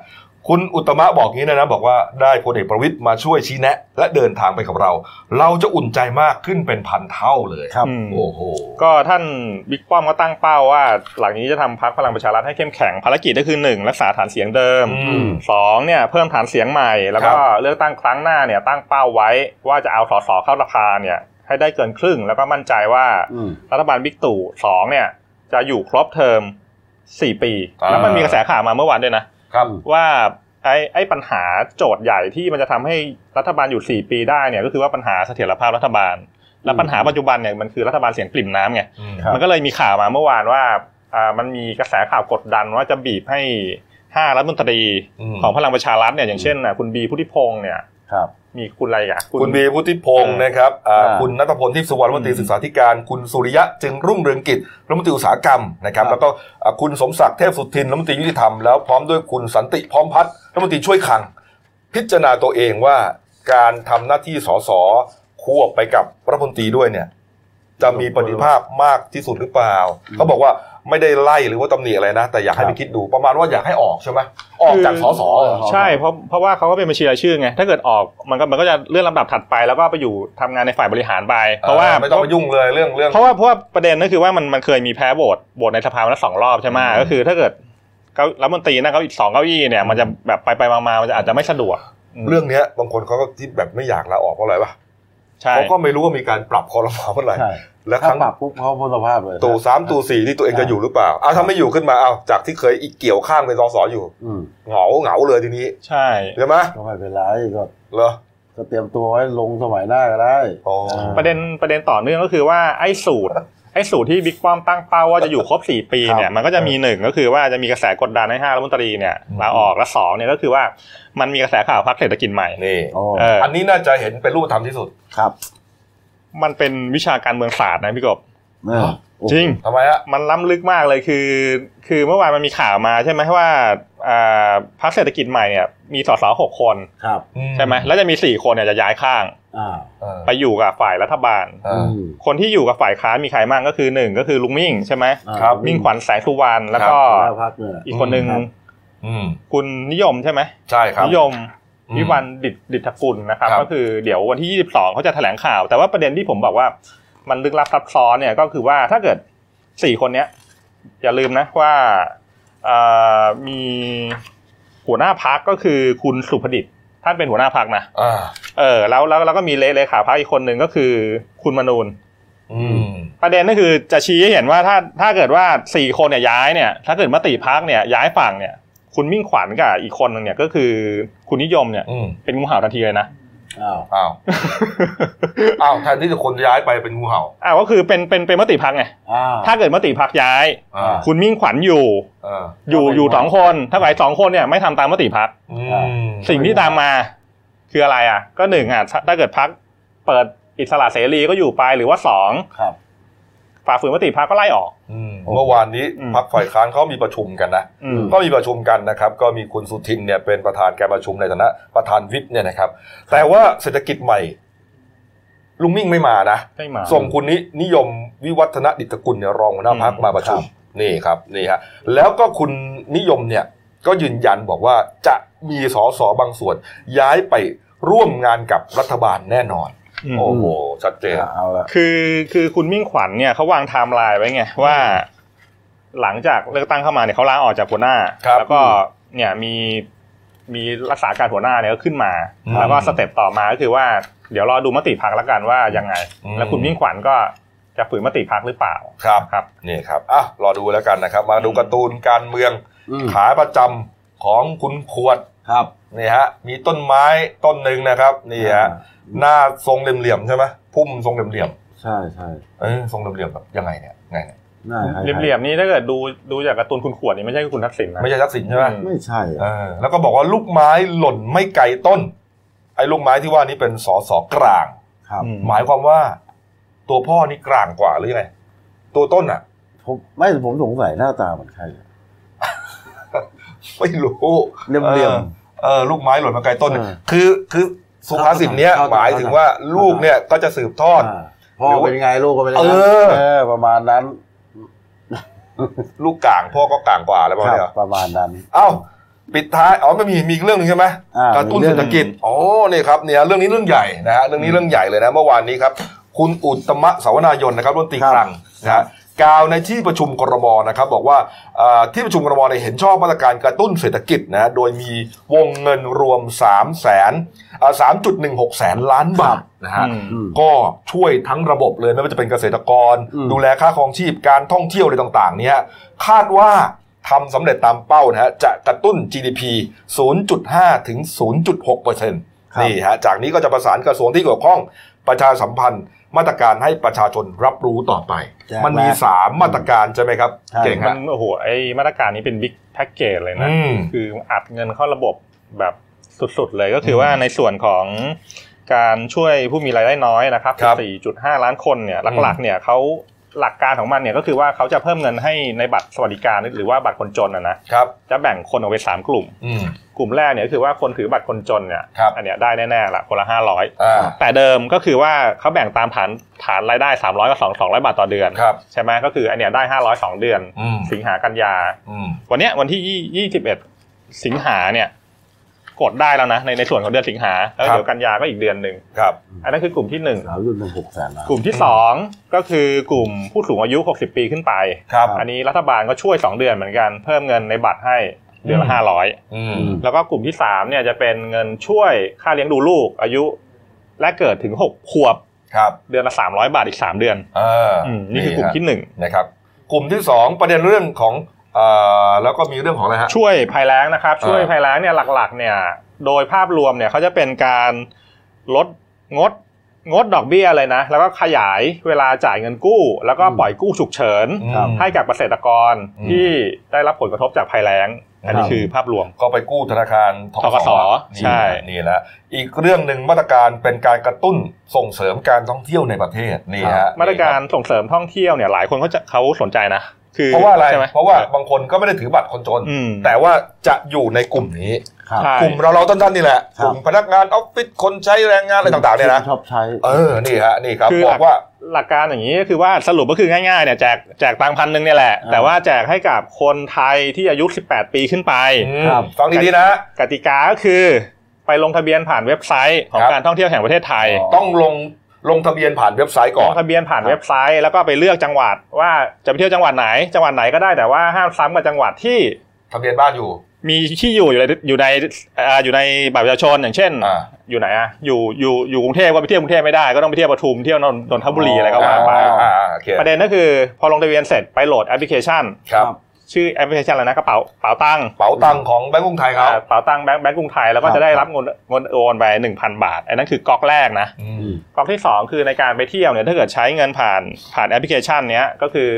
คุณอุตตมะบอกงี้นะบอกว่าได้พลเอกประวิตรมาช่วยชี้แนะและเดินทางไปกับเราจะอุ่นใจมากขึ้นเป็นพันเท่าเลยครับโอ้โหก็ท่านบิ๊กป้อมก็ตั้งเป้าว่าหลังนี้จะทำพรรคพลังประชารัฐให้เข้มแข็งภารกิจก็คือ1รักษาฐานเสียงเดิม2เนี่ยเพิ่มฐานเสียงใหม่แล้วก็เลือกตั้งครั้งหน้าเนี่ยตั้งเป้าไว้ว่าจะเอาสสเข้าสภาเนี่ยให้ได้เกินครึ่งแล้วก็มั่นใจว่ารัฐบาลบิ๊กตู่2เนี่ยจะอยู่ครบเทอม4ปีแล้วมันมีกระแสข่าวมาเมื่อวานด้วยนะว่าไอ้ปัญหาโจทย์ใหญ่ที่มันจะทำให้รัฐบาลอยู่4ปีได้เนี่ยก็คือว่าปัญหาเสถียรภาพรัฐบาลและปัญหาปัจจุบันเนี่ยมันคือรัฐบาลเสียงปริ่มน้ำไงมันก็เลยมีข่าวมาเมื่อวานว่ามันมีกระแสข่าวกดดันว่าจะบีบให้5รัฐมนตรีของพลังประชารัฐเนี่ยอย่างเช่นคุณบีพุทธิพงษ์เนี่ยมีคุณอะไรอ่ะคุณบีพุทธิพงษ์นะครับคุณณัฐพลทิพย์สุวรรณรัฐมนตรีศึกษาธิการคุณสุริยะจึงรุ่งเรืองกิจรัฐมนตรีอุตสาหกรรมนะครับแล้วก็คุณสมศักดิ์เทพสุทินรัฐมนตรียุติธรรมแล้วพร้อมด้วยคุณสันติพร้อมพัฒน์รัฐมนตรีช่วยคลังพิจารณาตัวเองว่าการทำหน้าที่สสควบไปกับรัฐมนตรีด้วยเนี่ยจะมีประสิทธิภาพมากที่สุดหรือเปล่าเขาบอกว่าไม่ได้ไล่หรือว่าตำหนิอะไรนะแต่อยากให้ไปคิดดูประมาณว่าอยากให้ออกใช่ไหมออกจากสสใช่เพราะว่าเขาก็เป็นบัญชีรายชื่อไงถ้าเกิดออกมันก็จะเลื่อนลำดับถัดไปแล้วก็ไปอยู่ทำงานในฝ่ายบริหารไปเพราะว่าไม่ต้องไปยุ่งเลยเรื่องเพราะว่าประเด็นก็คือว่ามันเคยมีแพ้โหวตในสภามาแล้ว2รอบใช่ไหมก็คือถ้าเกิดเขาแล้วรัฐมนตรีนั่งเขาอีก2เก้าอี้เนี่ยมันจะแบบไปมามันจะอาจจะไม่สะดวกเรื่องนี้บางคนเขาก็คิดแบบไม่อยากลาออกเพราะอะไรวะเขาก็ไม่รู้ว่ามีการปรับคอรมอเมื่อไหร่แล้วครั้งปรับปุ๊บเขาพ้นสภาพเลยตู่3ตู่4ที่ตัวเองจะอยู่หรือเปล่าเอาถ้าไม่อยู่ขึ้นมาเอาจากที่เคยอีกเกี่ยวข้างเป็นสสอยู่เหงาเลยทีนี้ใช่ใช่ไหมก็ไม่เป็นไรก็เหรอก็เตรียมตัวไว้ลงสมัยหน้าก็ได้ประเด็นต่อเนื่องก็คือว่าไอ้สูตรที่บิ๊กป้อมตั้งเป้าว่าจะอยู่ครบ4ปีเนี่ยมันก็จะมี1ก็คือว่าจะมีกระแสกดดันให้5รัฐมนตรีเนี่ยลาออกและ2เนี่ยก็คือว่ามันมีกระแสข่าวพรรคเศรษฐกิจใหม่นี่อันนี้น่าจะเห็นเป็นรูปธรรมที่สุดครับมันเป็นวิชาการเมืองศาสตร์นะพี่กบจริงทำไมฮะมันล้ำลึกมากเลยคือเมื่อวานมันมีข่าวมาใช่ไหมว่าพรรคเศรษฐกิจใหม่เนี่ยมีสส6คนใช่ไหมแล้วจะมี4คนเนี่ยจะย้ายข้างไปอยู่กับฝ่ายรัฐบาลคนที่อยู่กับฝ่ายค้านมีใครบ้างก็คือ1ก็คือลุงมิ่งใช่ไหมมิ่งขวัญแสงสุวรรณแล้วก็อีกคนนึงคุณนิยมใช่ไหมใช่ครับนิยมวิวัณย์ดิฐกุลนะครับก็คือเดี๋ยววันที่22เขาจะแถลงข่าวแต่ว่าประเด็นที่ผมบอกว่ามันลึกลับซับซ้อนเนี่ยก็คือว่าถ้าเกิด4คนเนี้ยอย่าลืมนะว่ามีหัวหน้าพรรคก็คือคุณสุภดิษฐ์ท่านเป็นหัวหน้าพรรคนะแล้วเราก็มีเลขาพรรคอีกคนนึงก็คือคุณมนูนประเด็นก็คือจะชี้ให้เห็นว่าถ้าเกิดว่า4คนเนี่ยย้ายเนี่ยถ้าเกิดมติพรรคเนี่ยย้ายฝั่งเนี่ยคุณมิ่งขวัญกับอีกคนนึงเนี่ยก็คือคุณนิยมเนี่ยเป็นงูเห่าทันทีเลยนะอ้าวแทนที่จะคนย้ายไปเป็นงูเห่าก็คือเป็นมติพรรคไงถ้าเกิดมติพรรคย้ายคุณมิ่งขวัญอยู่2คนถ้าไป2คนเนี่ยไม่ทำตามมติพรรคสิ่งที่ตามมาคืออะไรก็1ถ้าเกิดพรรคเปิดอิสระเสรีก็อยู่ไปหรือว่า2ครับฝ่าฝืนมติพรรคก็ไล่ออกเมื่อวานนี้พรรคฝ่ายค้านเขามีประชุมกันนะก็มีประชุมกันนะครับก็มีคุณสุทินเนี่ยเป็นประธานการประชุมในฐานะประธานวิปเนี่ยนะครับแต่ว่าเศรษฐกิจใหม่ลุงมิ่งไม่มานะส่งคุณนิยมวิวัฒนดิฐกุลเนี่ยรองหัวหน้าพรรคมาประชุมนี่ครับนี่ฮะแล้วก็คุณนิยมเนี่ยก็ยืนยันบอกว่าจะมีสสบางส่วนย้ายไปร่วมงานกับรัฐบาลแน่นอนโอ้โหชัดเจนคือคุณมิ่งขวัญเนี่ยเขาวางไทม์ไลน์ไว้ไงว่า หลังจากเลือกตั้งเข้ามาเนี่ยเขาลาออกจากหัวหน้าแล้วก็เนี่ยมีรักษาการหัวหน้าเนี่ยก็ขึ้นมาแล้วก็สเต็ปต่อมาก็คือว่าเดี๋ยวรอดูมติพรรคละกันว่ายังไงแล้วคุณมิ่งขวัญก็จะฝืนมติพรรคหรือเปล่าครับนี่ครับอ่ะรอดูแล้วกันนะครับมาดูการ์ตูนการเมืองขาประจำของคุณขวดครับนี่ฮะมีต้นไม้ต้นนึงนะครับนี่ฮะหน้าทรงเหลี่ยมๆใช่ไหมพุ่มทรงเหลี่ยมๆใช่ๆทรงเหลี่ยมแบบยังไงเนี่ยเหลี่ยมๆนี่ถ้าเกิดดูจากการ์ตูนคุณขวดนี่ไม่ใช่คุณทักษิณนะไม่ใช่ทักษิณใช่ไหมไม่ใช่แล้วก็บอกว่าลูกไม้หล่นไม่ไกลต้นไอ้ลูกไม้ที่ว่านี้เป็นสสกลางหมายความว่าตัวพ่อนี่กลางกว่าหรือไงตัวต้นอ่ะผมสงสัยหน้าตาเหมือนใครไม่รู้เลี่ยมๆลูกไม้หล่นมาไกลต้นคือสุภาษิตเนี้ยหมายถึงว่าลูกเนี่ยก็จะสืบทอดพ่อเป็นไงลูกก็เป็นไงประมาณนั้นลูกกลางพ่อก็กลางกว่าอะไรประมาณนี้ประมาณนั้นเอ้าปิดท้ายอ๋อไม่มีเรื่องนึงใช่ไหมกระตุ้นเศรษฐกิจอ๋อนี่ครับเนี่ยเรื่องนี้เรื่องใหญ่นะฮะเรื่องนี้เรื่องใหญ่เลยนะเมื่อวานนี้ครับคุณอุตตมะสาวนายนนะครับรัฐมนตรีคลังนะฮะกล่าวในที่ประชุมครม.นะครับบอกว่าที่ประชุมครม.เห็นชอบมาตรการกระตุ้นเศรษฐกิจนะโดยมีวงเงินรวม 3.16 แสนล้านบาทนะฮะก็ช่วยทั้งระบบเลยไม่ว่าจะเป็นเกษตรกรดูแลค่าครองชีพการท่องเที่ยวอะไรต่างๆเนี่ยคาดว่าทำสำเร็จตามเป้านะฮะจะกระตุ้น GDP 0.5 ถึง 0.6% นี่ฮะจากนี้ก็จะประสานกระทรวงที่เกี่ยวข้องประชาสัมพันธ์มาตรการให้ประชาชนรับรู้ต่อไปมันมี3มาตรการใช่ไหมครับเก่งครับโอ้โหไอ้มาตรการนี้เป็นบิ๊กแพ็กเกจเลยนะคืออัดเงินเข้าระบบแบบสุดๆเลยก็คือว่าในส่วนของการช่วยผู้มีรายได้น้อยนะครับ 4.5 ล้านคนเนี่ยหลักๆเนี่ยเขาหลักการของมันเนี่ยก็คือว่าเขาจะเพิ่มเงินให้ในบัตรสวัสดิการหรือว่าบัตรคนจนนะครับจะแบ่งคนออกเป็น3กลุ่มแรกเนี่ยคือว่าคนถือบัตรคนจนเนี่ยอันเนี้ยได้แน่ๆละคนละ500แต่เดิมก็คือว่าเขาแบ่งตามฐานรายได้300กับ200บาทต่อเดือนใช่มั้ยก็คืออันเนี้ยได้500 2เดือนสิงหาคมกันยาวันเนี้ยวันที่21สิงหาเนี่ยกดได้แล้วนะในส่วนของเดือนสิงหาแล้วเดี๋ยวกันยาก็อีกเดือนนึงครับอันนั้นคือกลุ่มที่1 3.16 แสนกลุ่มที่2ก็คือกลุ่มผู้สูงอายุ60ปีขึ้นไปอันนี้รัฐบาลก็ช่วย2เดือนเหมือนกันเพิ่มเงินในบัตรให้เดือนละ500แล้วก็กลุ่มที่3เนี่ยจะเป็นเงินช่วยค่าเลี้ยงดูลูกอายุและเกิดถึง6ขวบเดือนละ300บาทอีก3เดือนนี่คือกลุ่มที่1นะครับกลุ่มที่2ประเด็นเรื่องของแล้วก็มีเรื่องของอะไรฮะช่วยภัยแล้งนะครับช่วยภัยแล้งเนี่ยหลักๆเนี่ยโดยภาพรวมเนี่ยเขาจะเป็นการลดงดดอกเบี้ยเลยนะแล้วก็ขยายเวลาจ่ายเงินกู้แล้วก็ปล่อยกู้ฉุกเฉินให้กับเกษตรกรที่ได้รับผลกระทบจากภัยแล้งอันนี้คือภาพรวมก็ไปกู้ธนาคารธกส.ใช่นี่แหละอีกเรื่องนึงมาตรการเป็นการกระตุ้นส่งเสริมการท่องเที่ยวในประเทศนี่ฮะมาตรการส่งเสริมท่องเที่ยวเนี่ยหลายคนเขาสนใจนะเพราะว่าอะไรเพราะว่าบางคนก็ไม่ได้ถือบัตรคนจนแต่ว่าจะอยู่ในกลุ่มนี้กลุ่มเราท่านนี่แหละกลุ่มพนักงานออฟฟิศคนใช้แรงงานอะไรต่างๆเนี่ยนะชอบใช้นี่ฮะนี่ครับบอกว่าหลักการอย่างนี้ก็คือว่าสรุปก็คือง่ายๆเนี่ยแจกตังค์ 1,000 นึงเนี่ยแหละแต่ว่าแจกให้กับคนไทยที่อายุ18ปีขึ้นไปฟังดีๆนะกติกาก็คือไปลงทะเบียนผ่านเว็บไซต์ของการท่องเที่ยวแห่งประเทศไทยต้องลงทะเบียนผ่านเว็บไซต์ก่อนลงทะเบียนผ่านเว็บไซต์แล้วก็ไปเลือกจังหวัดว่าจะไปเที่ยวจังหวัดไหนก็ได้แต่ว่าห้ามซ้ำกับจังหวัดที่ทะเบียนบ้านอยู่มีที่อยู่ในบัตรประชาชนอย่างเช่นอยู่ไหนอ่ะอยู่กรุงเทพก็ไปเที่ยวกรุงเทพไม่ได้ก็ต้องไปเที่ยวปทุมเที่ยวนนทบุรีอะไรก็ว่าไปประเด็นก็คือพอลงทะเบียนเสร็จไปโหลดแอปพลิเคชันชื่อแอปพลิเคชันอะไรนะกระเป๋าตังของแบงก์กรุงไทยครับเป๋าตังแบงก์กรุงไทยแล้วก็จะได้รับเงินโอนไป 1,000 บาทอันนั้นคือก๊อกแรกนะก๊อกที่2คือในการไปเที่ยวเนี่ยถ้าเกิดใช้เงินผ่านแอปพลิเคชันเนี้ยก็คือ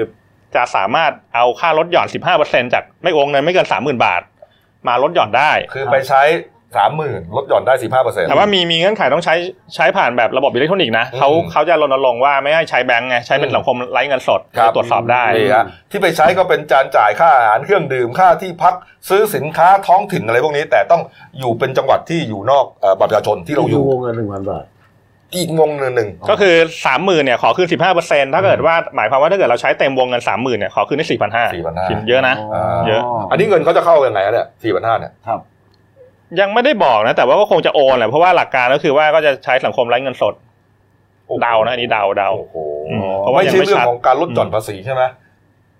จะสามารถเอาค่าลดหย่อน 15% จากไม่โอนเงินไม่เกิน 30,000 บาทมาลดหย่อนได้คือไปใช้ 30,000 ลดหย่อนได้ 15% แต่ว่ามีเงื่อนไขต้องใช้ผ่านแบบระบบอิเล็กทรอนิกส์นะเขาจะรณรงค์ว่าไม่ให้ใช้แบงก์ไงใช้เป็นสังคมไร้เงินสดตรวจสอบได้ที่ไปใช้ก็เป็นการจ่ายค่าอาหารเครื่องดื่มค่าที่พักซื้อสินค้าท้องถิ่นอะไรพวกนี้แต่ต้องอยู่เป็นจังหวัดที่อยู่นอกบัตรประชาชนที่เราอยู่วงเงิน 1,000 บาทอีกวงเงินนึงก็คือ 30,000 เนี่ยขอคืน 15% ถ้าเกิดว่าหมายความว่าถ้าเกิดเราใช้เต็มวงเงิน 30,000 เนี่ยขอคืนได้ 4,500 เยอะนะเยอะอันนี้เงินเขาจะเข้ายังไงเนี่ย 4,500 เนี่ยครับยังไม่ได้บอกนะแต่ว่าก็คงจะโอนแหละเพราะว่าหลักการก็คือว่าก็จะใช้สังคมไร้เงินสดเดานะอันนี้เดาโอ้โหไม่ใช่เรื่องของการลดหย่อนภาษีใช่ไหม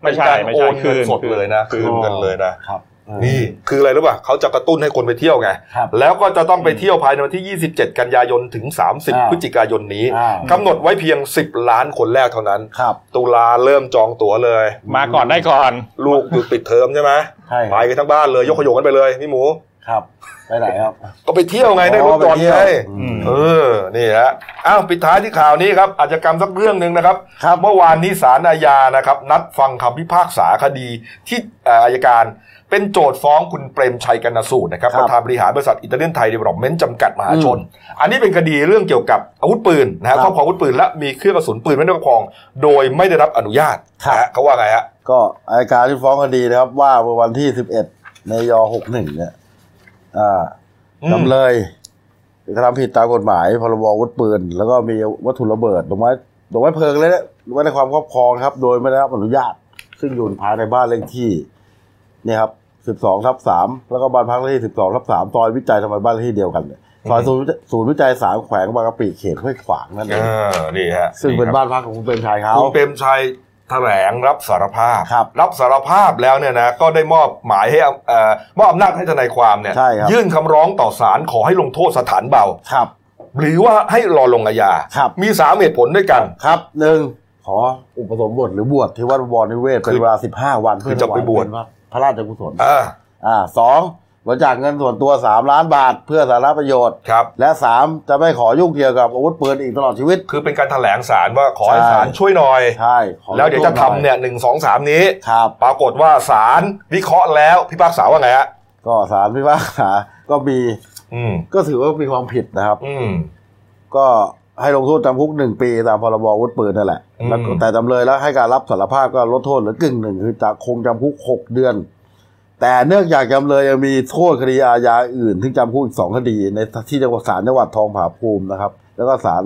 ไม่ใช่โอนเงินสดเลยนะคืนกันเลยนะครับนี่คืออะไรรู้ป่ะเขาจะกระตุ้นให้คนไปเที่ยวไงแล้วก็จะต้องไปเที่ยวภายในวันที่27กันยายนถึง30พฤศจิกายนนี้กำหนดไว้เพียง10ล้านคนแรกเท่านั้นตุลาเริ่มจองตั๋วเลยมาก่อนได้ก่อนลูกปิดเทอมใช่ไหมไปกันทั้งบ้านเลยยกขยงกันไปเลยพี่หมูครับไปไหนครับก็ไปเที่ยวไงได้รถจอดไงนี่ฮะอ้าวปิดท้ายที่ข่าวนี้ครับอาชญากรรมสักเรื่องนึงนะครับเมื่อวานนี้ศาลอาญานะครับนัดฟังคำพิพากษาคดีที่อัยการเป็นโจทฟ้องคุณเปรมชัยกนสูตรนะครับประธานบริหารบริษัทอิตาเลียนไทยเดเวล็อปเมนต์จำกัดมหาชนอันนี้เป็นคดีเรื่องเกี่ยวกับอาวุธปืนนะฮะครอบครองอาวุธปืนและมีเครื่องกระสุนปืนไว้ในครอบครองโดยไม่ได้รับอนุญาตเขาว่าไงฮะก็อัยการที่ฟ้องคดีนะครับว่าเมื่อวันที่11เมษายน61เนี่ยจำเลยกระทำผิดตามกฎหมายพรบอาวุธปืนแล้วก็มีวัตถุระเบิดดอกไม้เพลิงเลยนะไว้ในความครอบครองครับโดยไม่ได้รับอนุญาตซึ่งอยู่ภายในบ้านเลขที่นี่ครับ 12/3 แล้วก็บ้านพักเลขที่ 12/3 ซอยวิจัยทำไมบ้านเลขที่เดียวกันเนี่ยซอยศูนย์วิจัย3แขวงบางกะปิเขตห้วยขวางนั่นเองนี่ฮะซึ่งเป็นบ้านพักของคุณเปรมชัยครับคุณเปรมชัยแถลงรับสารภาพแล้วเนี่ยนะก็ได้มอบหมายให้มอบอำนาจให้ทนายความเนี่ยยื่นคำร้องต่อศาลขอให้ลงโทษสถานเบาหรือว่าให้รอลงอาญามี3เหตุผลด้วยกันครับ1ขออุปสมบทหรือบวชที่วัดบวรนิเวศเป็นเวลา15วันคือจะไปบวชพระราชกุศล2บริจาคเงินส่วนตัว3ล้านบาทเพื่อสาธารณประโยชน์และ3จะไม่ขอยุ่งเกี่ยวกับอาวุธปืนอีกตลอดชีวิตคือเป็นการแถลงศาลว่าขอให้ศาลช่วยหน่อยแล้วเดี๋ยวจะทำเนี่ย1 2 3นี้ปรากฏว่าศาลวิเคราะห์แล้วพิพากษาว่าไงฮะก็ศาลพิพากษาก็มีก็ถือว่ามีความผิดนะครับก็ให้ลงโทษจำคุก1ปีตามพรบอาวุธปืนนั่นแหละแล้วแต่จำเลยแล้วให้การรับสารภาพก็ลดโทษเหลือกึ่งหนึ่งคือจะคงจำคุก6เดือนแต่เนื่องจากจำเลยยังมีโทษคดีอาญาอื่นที่จำคุกอีก2คดีในที่จังหวัดศาลจังหวัดทองผาภูมินะครับแล้วก็ศาล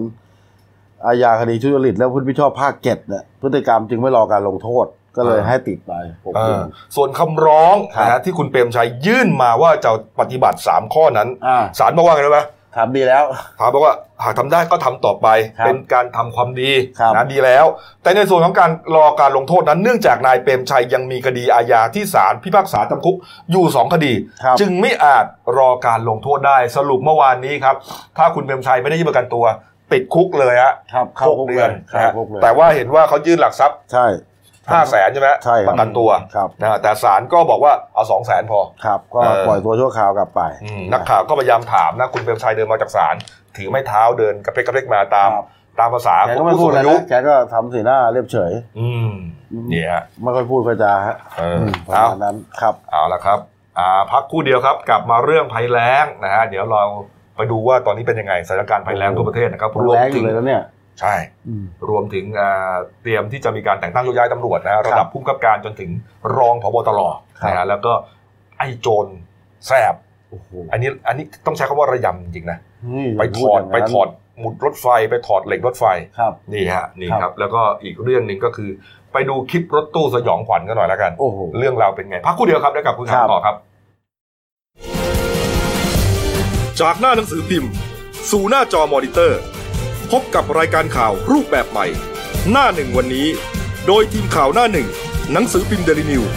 อาญาคดีทุจริตและผู้ผิดชอบภาค7เนี่ยพฤติกรรมจึงไม่รอการลงโทษก็เลยให้ติดไปส่วนคำร้องนะที่คุณเปรมชัยยื่นมาว่าจะปฏิบัติ3ข้อนั้นศาลบอกว่าไงรู้ไหมทำดีแล้วถามบอกว่าหากทำได้ก็ทำต่อไปเป็นการทำความดีนะดีแล้วแต่ในส่วนของการรอการลงโทษนั้นเนื่องจากนายเปรมชัยยังมีคดีอาญาที่ศาลพิพากษาจำคุกอยู่2คดีจึงไม่อาจรอการลงโทษได้สรุปเมื่อวานนี้ครับถ้าคุณเปรมชัยไม่ได้ยื่นประกันตัวติดคุกเลยฮะ6เดือนแต่ว่าเห็นว่าเขายื่นหลักทรัพย์ใช่500,000ใช่ไหมประกันตัวนะแต่ศาลก็บอกว่าเอา200,000พอครับก็ปล่อยตัวชั่วคราวกลับไปนักข่าวก็พยายามถามนะคุณเปรมชัยเดินมาจากศาลถือไม้เท้าเดินกระเพกกระเพกมาตามภาษาของผู้สูงอายุแกก็ทำสีหน้าเรียบเฉยเนี่ยไม่ค่อยพูดประจาฮะประมาณนั้นครับเอาละครับพักคู่เดียวครับกลับมาเรื่องภัยแล้งนะฮะเดี๋ยวเราไปดูว่าตอนนี้เป็นยังไงสถานการณ์ภัยแล้งทั่วประเทศนะครับรวมถึงเลยแล้วเนี่ยใช่รวมถึงเตรียมที่จะมีการแต่งตั้งโยกย้ายตำรวจนะระดับผู้กำกับการจนถึงรองผบ.ตร.นะฮะแล้วก็ไอ้โจรแสบอันนี้ต้องใช้คำว่าระยำจริงนะไปถอดหมุดรถไฟไปถอดเหล็กรถไฟนี่ฮะนี่ครับแล้วก็อีกเรื่องนึงก็คือไปดูคลิปรถตู้สยองขวัญกันหน่อยแล้วกันเรื่องราวเป็นไงพักคู่เดียวครับแล้วกลับคุณต่อครับจากหน้าหนังสือพิมพ์สู่หน้าจอมอนิเตอร์พบกับรายการข่าวรูปแบบใหม่หน้าหนึ่งวันนี้โดยทีมข่าวหน้าหนึ่งหนังสือพิมพ์ Daily News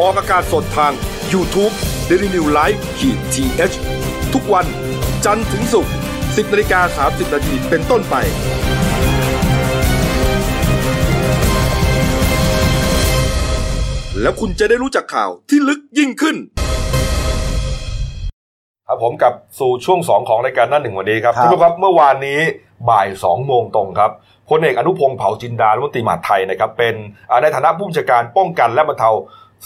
ออกอากาศสดทาง YouTube Daily News Live /th ทุกวันจันทร์ถึงศุกร์ 10:30 น.เป็นต้นไปแล้วคุณจะได้รู้จักข่าวที่ลึกยิ่งขึ้นครับผมกับสู่ช่วง2ของรายการหน้าหนึ่งวันนี้ครับคุณผู้ชมครับเมื่อวานนี้บ่าย2โมงตรงครับพลเอกอนุพงษ์เผ่าจินดารัฐมนตรีมหาดไทยนะครับเป็นในฐานะผู้บัญชาการป้องกันและบรรเทา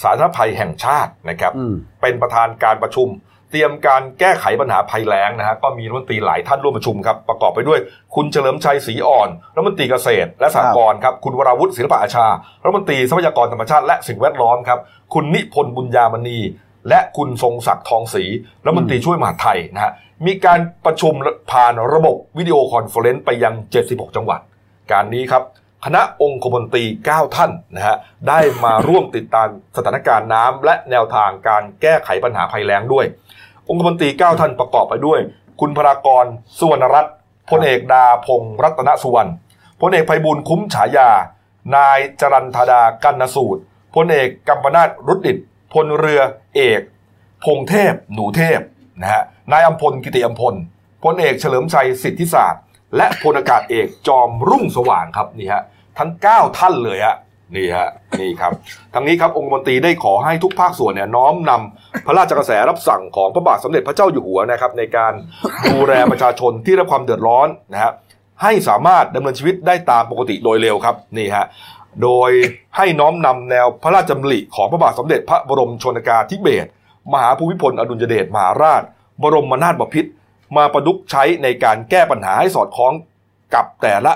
สาธารณภัยแห่งชาตินะครับเป็นประธานการประชุมเตรียมการแก้ไขปัญหาภัยแล้งนะฮะก็มีรัฐมนตรีหลายท่านร่วมประชุมครับประกอบไปด้วยคุณเฉลิมชัยศรีอ่อนรัฐมนตรีเกษตรและสหกรณ์ครับคุณวราวุฒิศิลปอาชารัฐมนตรีทรัพยากรธรรมชาติและสิ่งแวดล้อมครับคุณนิพนธ์บุญญามณีและคุณทรงศักดิ์ทองศรีรัฐมนตรีช่วยมหาดไทยนะฮะมีการประชุมผ่านระบบวิดีโอคอนเฟอเรนซ์ไปยัง76จังหวัดการนี้ครับคณะองคมนตรี9ท่านนะฮะได้มาร่วมติดตามสถานการณ์น้ำและแนวทางการแก้ไขปัญหาภัยแล้งด้วยองคมนตรี9ท่านประกอบไปด้วยคุณพรากรสุวรรณรัตน์พลเอกดาพงศ์รัตนสุวรรณพลเอกไพบูลย์คุ้มฉายานายจรัญธดากันนสูตร พลเอกกัมปนาทรุดดิษฐ์พลเรือเอกพงเทพหนูเทพนะฮะนายอัมพลกิติอัมพลพลเอกเฉลิมชัยสิทธิศาสตร์และพลอากาศเอกจอมรุ่งสว่างครับนี่ฮะทั้ง9ท่านเลยฮะนี่ฮะนี่ครับทั้งนี้ครับองค์มนตรีได้ขอให้ทุกภาคส่วนเนี่ยน้อมนำพระราชกระแสรับสั่งของพระบาทสมเด็จพระเจ้าอยู่หัวนะครับในการดูแลประชาชนที่ได้รับความเดือดร้อนนะฮะให้สามารถดำเนินชีวิตได้ตามปกติโดยเร็วครับนี่ฮะโดยให้น้อมนำแนวพระราชดำริของพระบาทสมเด็จพระบรมชนกาธิเบศรมหาภูมิพลอดุลยเดชมหาราชบรมนาถบพิตรมาประยุกต์ใช้ในการแก้ปัญหาให้สอดคล้องกับแต่ละ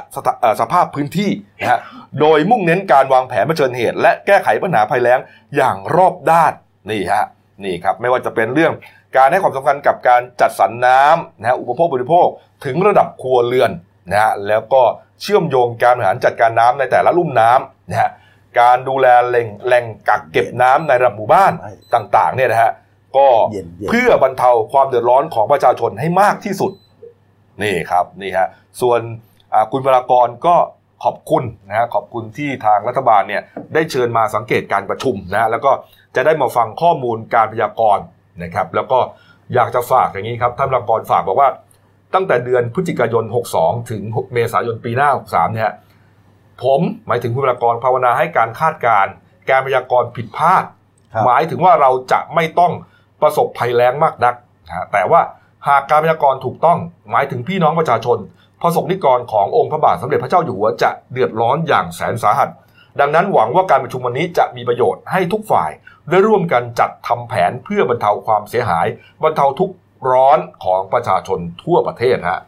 สภาพพื้นที่นะฮะโดยมุ่งเน้นการวางแผนเผชิญเหตุและแก้ไขปัญหาภัยแล้งอย่างรอบด้านนี่ฮะนี่ครับไม่ว่าจะเป็นเรื่องการให้ความสำคัญกับการจัดสรรน้ำนะฮะอุปโภคบริโภคถึงระดับครัวเรือนนะฮะแล้วก็เชื่อมโยงการบริหารจัดการน้ำในแต่ละลุ่มน้ำนะฮะการดูแลแหล่งกักเก็บน้ำในระดับหมู่บ้านต่างๆเนี่ยนะฮะก็เพื่อบรรเทาความเดือดร้อนของประชาชนให้มากที่สุดนี่ครับนี่ฮะส่วนคุณวรากรก็ขอบคุณนะฮะขอบคุณที่ทางรัฐบาลเนี่ยได้เชิญมาสังเกตการประชุมนะแล้วก็จะได้มาฟังข้อมูลการพยากรณ์นะครับแล้วก็อยากจะฝากอย่างนี้ครับท่านวรากรฝากบอกว่าตั้งแต่เดือนพฤศจิกายน62ถึงเมษายนปีหน้า63เนี่ยผมหมายถึงคุณวรากรภาวนาให้การคาดการณ์การพยากรณ์ผิดพลาดหมายถึงว่าเราจะไม่ต้องประสบภัยแล้งมากนักแต่ว่าหากการพยากรณ์ถูกต้องหมายถึงพี่น้องประชาชนประสบนิกรขององค์พระบาทสมเด็จพระเจ้าอยู่หัวจะเดือดร้อนอย่างแสนสาหัสดังนั้นหวังว่าการประชุมวันนี้จะมีประโยชน์ให้ทุกฝ่ายได้ร่วมกันจัดทำแผนเพื่อบรรเทาความเสียหายบรรเทาทุกข์ร้อนของประชาชนทั่วประเทศฮะ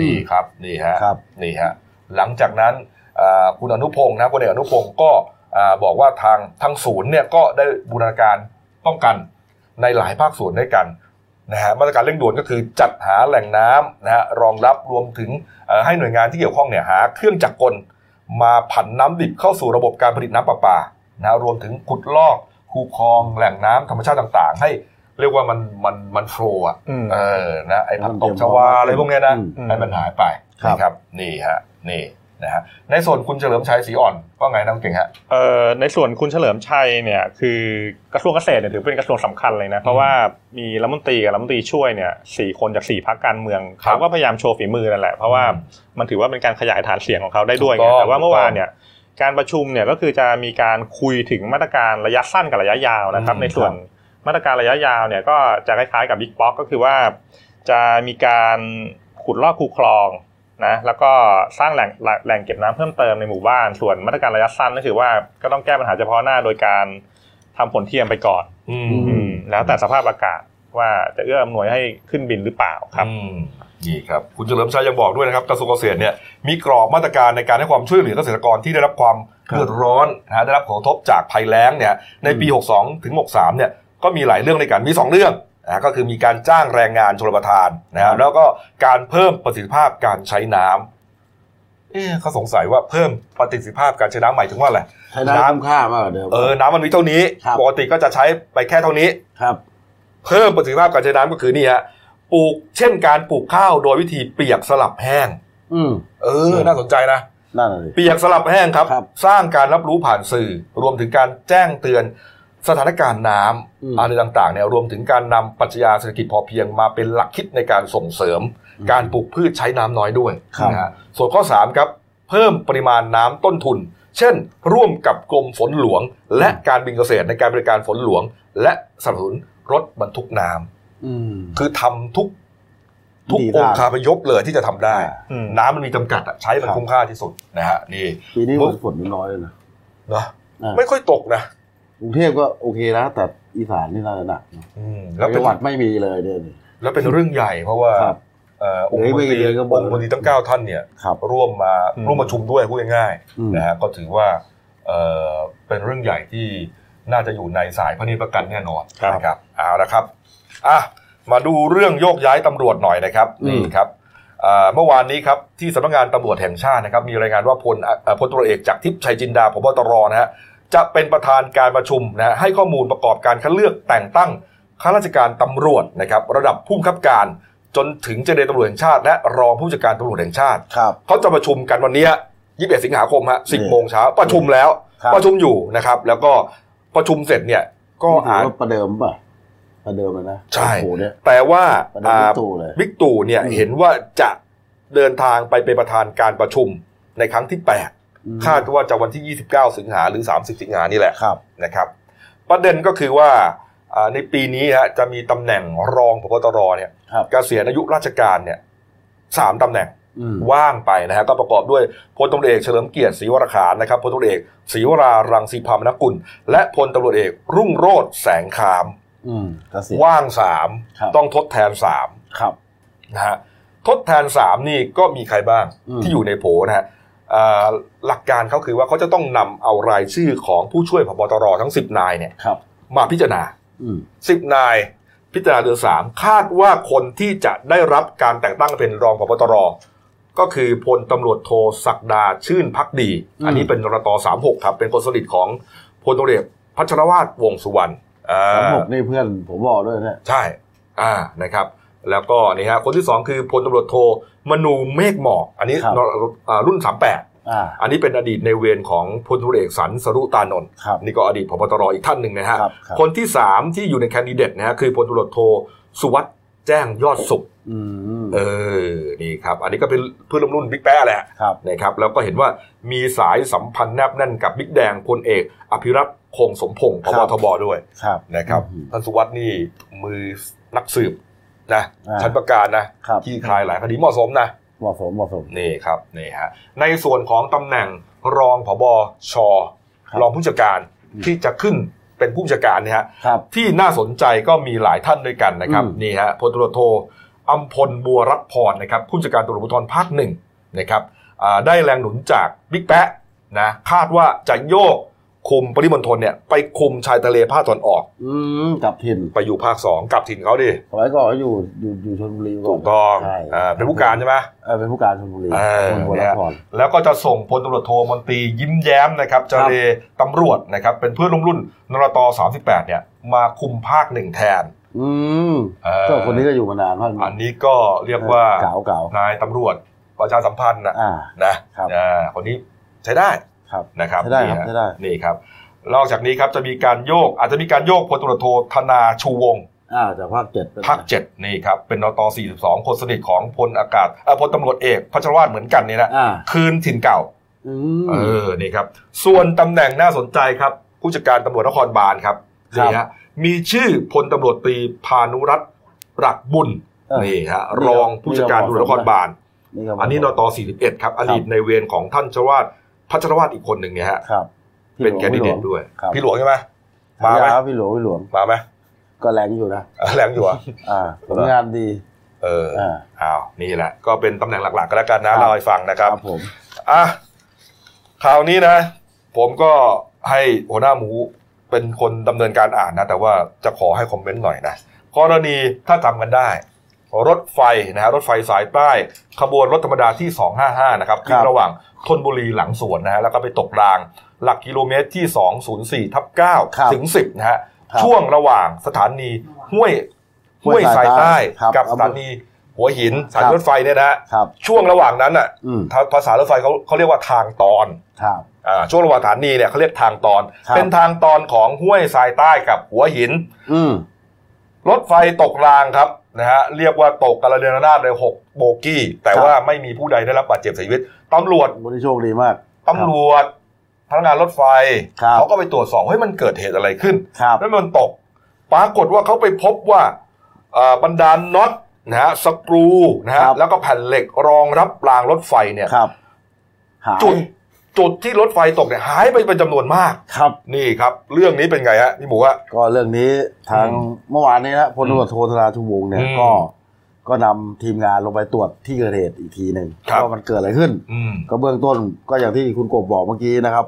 นี่ครับนี่ฮะนี่ฮะหลังจากนั้นคุณอนุพงศ์นะพลเอกอนุพงศ์ก็บอกว่าทางศูนย์เนี่ยก็ได้บูรณาการป้องกันในหลายภาคส่วนด้วยกันนะฮะมาตรการเร่งด่วนก็คือจัดหาแหล่งน้ำนะฮะรองรับรวมถึงให้หน่วยงานที่เกี่ยวข้องเนี่ยหาเครื่องจักรกลมาผันน้ำดิบเข้าสู่ระบบการผลิตน้ำประปานะรวมถึงขุดลอกคูคลองแหล่งน้ำธรรมชาติต่างๆให้เรียกว่ามันโฟล์อ่ะนะไอ้ผักตบชวาอะไรพวกนี้นะให้มันหายไปนะครับนี่ฮะนี่นะฮะในส่วนคุณเฉลิมชัยศรีอ่อนว่าไงน้องเก่งฮะในส่วนคุณเฉลิมชัยเนี่ยคือกระทรวงเกษตรเนี่ยถือเป็นกระทรวงสำคัญเลยนะเพราะว่ามีรัฐมนตรีกับรัฐมนตรีช่วยเนี่ย4คนจาก4พรรคการเมืองเขาก็พยายามโชว์ฝีมือนั่นแหละเพราะว่ามันถือว่าเป็นการขยายฐานเสียงของเขาได้ด้วยไงแต่ว่าเมื่อวานเนี่ยการประชุมเนี่ยก็คือจะมีการคุยถึงมาตรการระยะสั้นกับระยะยาวนะครับในส่วนมาตรการระยะยาวเนี่ยก็จะคล้ายๆกับบิ๊กป๊อกก็คือว่าจะมีการขุดลอกคูคลองนะแล้วก็สร้างแหล่งเก็บน้ำเพิ่มเติมในหมู่บ้านส่วนมาตรการระยะสั้นก็คือว่าก็ต้องแก้ปัญหาเฉพาะหน้าโดยการทำผลเทียมไปก่อนแล้วแต่สภาพอากาศว่าจะเอื้ออำนวยให้ขึ้นบินหรือเปล่าครับดีครับคุณเฉลิมชัยยังบอกด้วยนะครับกระทรวงเกษตรเนี่ยมีกรอบมาตรการในการให้ความช่วยเหลือเกษตรกรที่ได้รับความเดือดร้อนนะได้รับผลกระทบจากภัยแล้งเนี่ยในปี62ถึง63เนี่ยก็มีหลายเรื่องในการมี2เรื่องก็คือมีการจ้างแรงงานชลประทานนะแล้วก็การเพิ่มประสิทธิภาพการใช้น้ำเขาสงสัยว่าเพิ่มประสิทธิภาพการใช้น้ำหมายถึงว่าอะไรใช้น้ำค่ามากกว่าเดิมน้ำมันมีเท่านี้ปกติก็จะใช้ไปแค่เท่านี้เพิ่มประสิทธิภาพการใช้น้ำก็คือนี่ฮะปลูกเช่นการปลูกข้าวโดยวิธีเปียกสลับแห้งน่าสนใจนะเปียกสลับแห้งครับสร้างการรับรู้ผ่านสื่อรวมถึงการแจ้งเตือนสถานการณ์น้ำอะไรต่างๆเนี่ยรวมถึงการนำปรัชญาเศรษฐกิจพอเพียงมาเป็นหลักคิดในการส่งเสริมการปลูกพืชใช้น้ำน้อยด้วยนะฮะส่วนข้อ3ครับเพิ่มปริมาณน้ำต้นทุนเช่นร่วมกับกรมฝนหลวงและการบินเกษตรในการบริการฝนหลวงและสนับสนุนรถบรรทุกน้ำคือทำทุกองค์คาพยพเลยที่จะทำได้น้ำมันมีจำกัดใช้มันคุ้มค่าที่สุดนะฮะนี่ปีนี้ฝนน้อยเลยนะไม่ค่อยตกนะกรุงเทพก็โอเคนะแต่อีสานนี่น่าจะหนักแล้วเป็นวัดไม่มีเลยเดือนแล้วเป็นเรื่องใหญ่เพราะว่าองค์มนตรีทั้ง9ท่านเนี่ยร่วมประชุมด้วยพูดง่ายๆนะฮะก็ถือว่าเป็นเรื่องใหญ่ที่น่าจะอยู่ในสายพระนิพพานแน่นอนนะครับเอาละครับมาดูเรื่องโยกย้ายตำรวจหน่อยนะครับนี่ครับเมื่อวานนี้ครับที่สำนักงานตำรวจแห่งชาตินะครับมีรายงานว่าพลตำรวจเอกจากทิพย์ชัยจินดาผบ.ตร.นะฮะจะเป็นประธานการประชุมนะให้ข้อมูลประกอบการคัดเลือกแต่งตั้งข้าราชการตำรวจนะครับระดับผู้บังคับการจนถึงเจรตำรวจแห่งชาติและรองผู้จัดการตำรวจแห่งชาติเขาจะประชุมกันวันนี้21 สิงหาคมฮะ 10:00 น.ประชุมแล้ว ประชุมอยู่นะครับแล้วก็ประชุมเสร็จเนี่ยก็อ่านประเดิมป่ะประเดิมนะใช่แต่ว่าบิ๊กตู่เนี่ยเห็นว่าจะเดินทางไปเป็นประธานการประชุมในครั้งที่8คาดว่าจะวันที่29สิงหาหรือ30สิงหานี่แหละนะครับประเด็นก็คือว่าในปีนี้ฮะจะมีตำแหน่งรองผบตรเนี่ยเกษียณอายุราชการเนี่ย3ตำแหน่งว่างไปนะฮะก็ประกอบด้วยพลตำรวจเอกเฉลิมเกียรติศรีวราขานนะครับพลตำรวจเอกศรีวรารังสีพรรมนกุลและพลตำรวจเอกรุ่งโรจน์แสงคามว่าง3ต้องทดแทน3ครับนะฮะทดแทน3นี่ก็มีใครบ้างที่อยู่ในโผนะฮะหลักการเขาคือว่าเขาจะต้องนำเอารายชื่อของผู้ช่วยผบตรทั้ง10นายเนี่ยมาพิจารณา10นายพิจารณาเดือน3คาดว่าคนที่จะได้รับการแต่งตั้งเป็นรองผบตรก็คือพลตำรวจโทศักดาชื่นภักดีอันนี้เป็นรต36ครับเป็นคนสนิทของพลตำรวจเอกพัชรวาทวงสุวรรณ36นี่เพื่อนผมบอกด้วยนะใช่นะครับแล้วก็นี่ฮะคนที่2คือพลตำรวจโทมนูเมฆหมอกอันนี้รุ่น38อันนี้เป็นอดีตในเวรของพลตำรวจเอกสรรสรุตานนท์นี่ก็อดีตผบตรอีกท่านหนึ่งนะฮะคนที่3ที่อยู่ในแคนดิเดตนะฮะคือพลตำรวจโทสุวัฒน์แจ้งยอดสุขนี่ครับอันนี้ก็เป็นเพื่อนร่วมรุ่นบิ๊กแป๊ะแหละนะครับแล้วก็เห็นว่ามีสายสัมพันธ์แนบแน่นกับบิ๊กแดงพลเอกอภิรัตน์คงสมพงศ์ผบทบด้วยนะครับท่านสุวัฒน์นี่มือนักสืบนะชั้นประการนะที่คลายหลายคดีเหมาะสมนะเหมาะสมนี่ครับนี่ฮะในส่วนของตำแหน่งรองผบช.รองผู้จัดการที่จะขึ้นเป็นผู้จัดการนะฮะที่น่าสนใจก็มีหลายท่านด้วยกันนะครับนี่ฮะพลตำรวจโทอัมพลบัวรัตน์พรนะครับผู้จัดการตำรวจภูธรภาค1นะครับได้แรงหนุนจากบิ๊กแป๊ะนะคาดว่าจะโยกคุมปริมณฑลเนี่ยไปคุมชายทะเลภาคตะวันออกกลับถิ่นไปอยู่ภาค2กลับถิ่นเขาดิสมัยก่อนอยู่ชลบุรีถูกต้องเป็นผู้การใช่ไหมเป็นผู้การชลบุรีแล้วก็จะส่งพลตำรวจโทมนตรียิ้มแย้มนะครับเจริญตำรวจนะครับเป็นเพื่อนร่วมรุ่นนรต38เนี่ยมาคุมภาค1แทนเจ้าคนนี้ก็อยู่มานานมากอันนี้ก็เรียกว่านายตำรวจประชาสัมพันธ์นะคนนี้ใช้ได้นะครับนี่ครับนอกจากนี้ครับจะมีการโยกอาจจะมีการโยกพลตำรวจโทธนาชูวงศ์จากภาค7นี่ครับเป็นนต42คนสนิทของพลตำรวจเอกพัชรวาทเหมือนกันนี่นะคืนถิ่นเก่านี่ครับส่วนตำแหน่งน่าสนใจครับผู้จัดการตำรวจนครบาลครับนี่ฮะมีชื่อพลตำรวจตรีพานุรัตน์หลักบุญนี่ฮะรองผู้จัดการตำรวจนครบาลอันนี้นต41ครับอดีตในเวรของท่านชวาทพัชรวาทอีกคนหนึ่งเนี่ยฮะเป็นแคนดิเดตด้วยพี่หลวงใช่ไหมมาไหมพี่หลวงมาไหมก็แรงอยู่นะแรงอยู่ผลงานดีนี่แหละก็เป็นตำแหน่งหลักๆก็แล้วกันนะเราไปฟังนะครับผมข่าวนี้นะผมก็ให้หัวหน้าหมูเป็นคนดำเนินการอ่านนะแต่ว่าจะขอให้คอมเมนต์หน่อยนะกรณีถ้าจำกันได้รถไฟนะฮะรถไฟสายใต้ขบวนรถธรรมดาที่255นะครับที่ระหว่างธนบุรีหลังสวนนะฮะแล้วก็ไปตกรางหลักกิโลเมตรที่ 204/9 ถึง10นะฮะช่วงระหว่างสถานีห้วยสายใต้กับสถานีหัวหินสายรถไฟเนี่ยนะฮะช่วงระหว่างนั้นอ่ะภาษารถไฟเขาเรียกว่าทางตอนช่วงระหว่างสถานีเนี่ยเขาเรียกทางตอนเป็นทางตอนของห้วยสายใต้กับหัวหินรถไฟตกรางครับนะฮะเรียกว่าตกกระเด็นระนาบเลย6โบกี้แต่ว่าไม่มีผู้ใดได้รับบาดเจ็บเสียชีวิตตำรวจวันนี้โชคดีมากตำรวจพนักงานรถไฟเขาก็ไปตรวจสอบให้มันเกิดเหตุอะไรขึ้นแล้วมันตกปรากฏว่าเขาไปพบว่าบรรดาน็อตนะฮะสกรูนะฮะแล้วก็แผ่นเหล็กรองรับรางรถไฟเนี่ยจุดที่รถไฟตกเนี่ยหายไปเป็นจำนวนมากครับนี่ครับเรื่องนี้เป็นไงฮะพี่หมูฮะก็เรื่องนี้ทางเมื่อวานนี้นะพลตำรวจโทธนาชูวงศ์เนี่ยก็นำทีมงานลงไปตรวจที่เกิดเหตุอีกทีหนึ่งว่ามันเกิดอะไรขึ้นก็เบื้องต้นก็อย่างที่คุณกบบอกเมื่อกี้นะครับ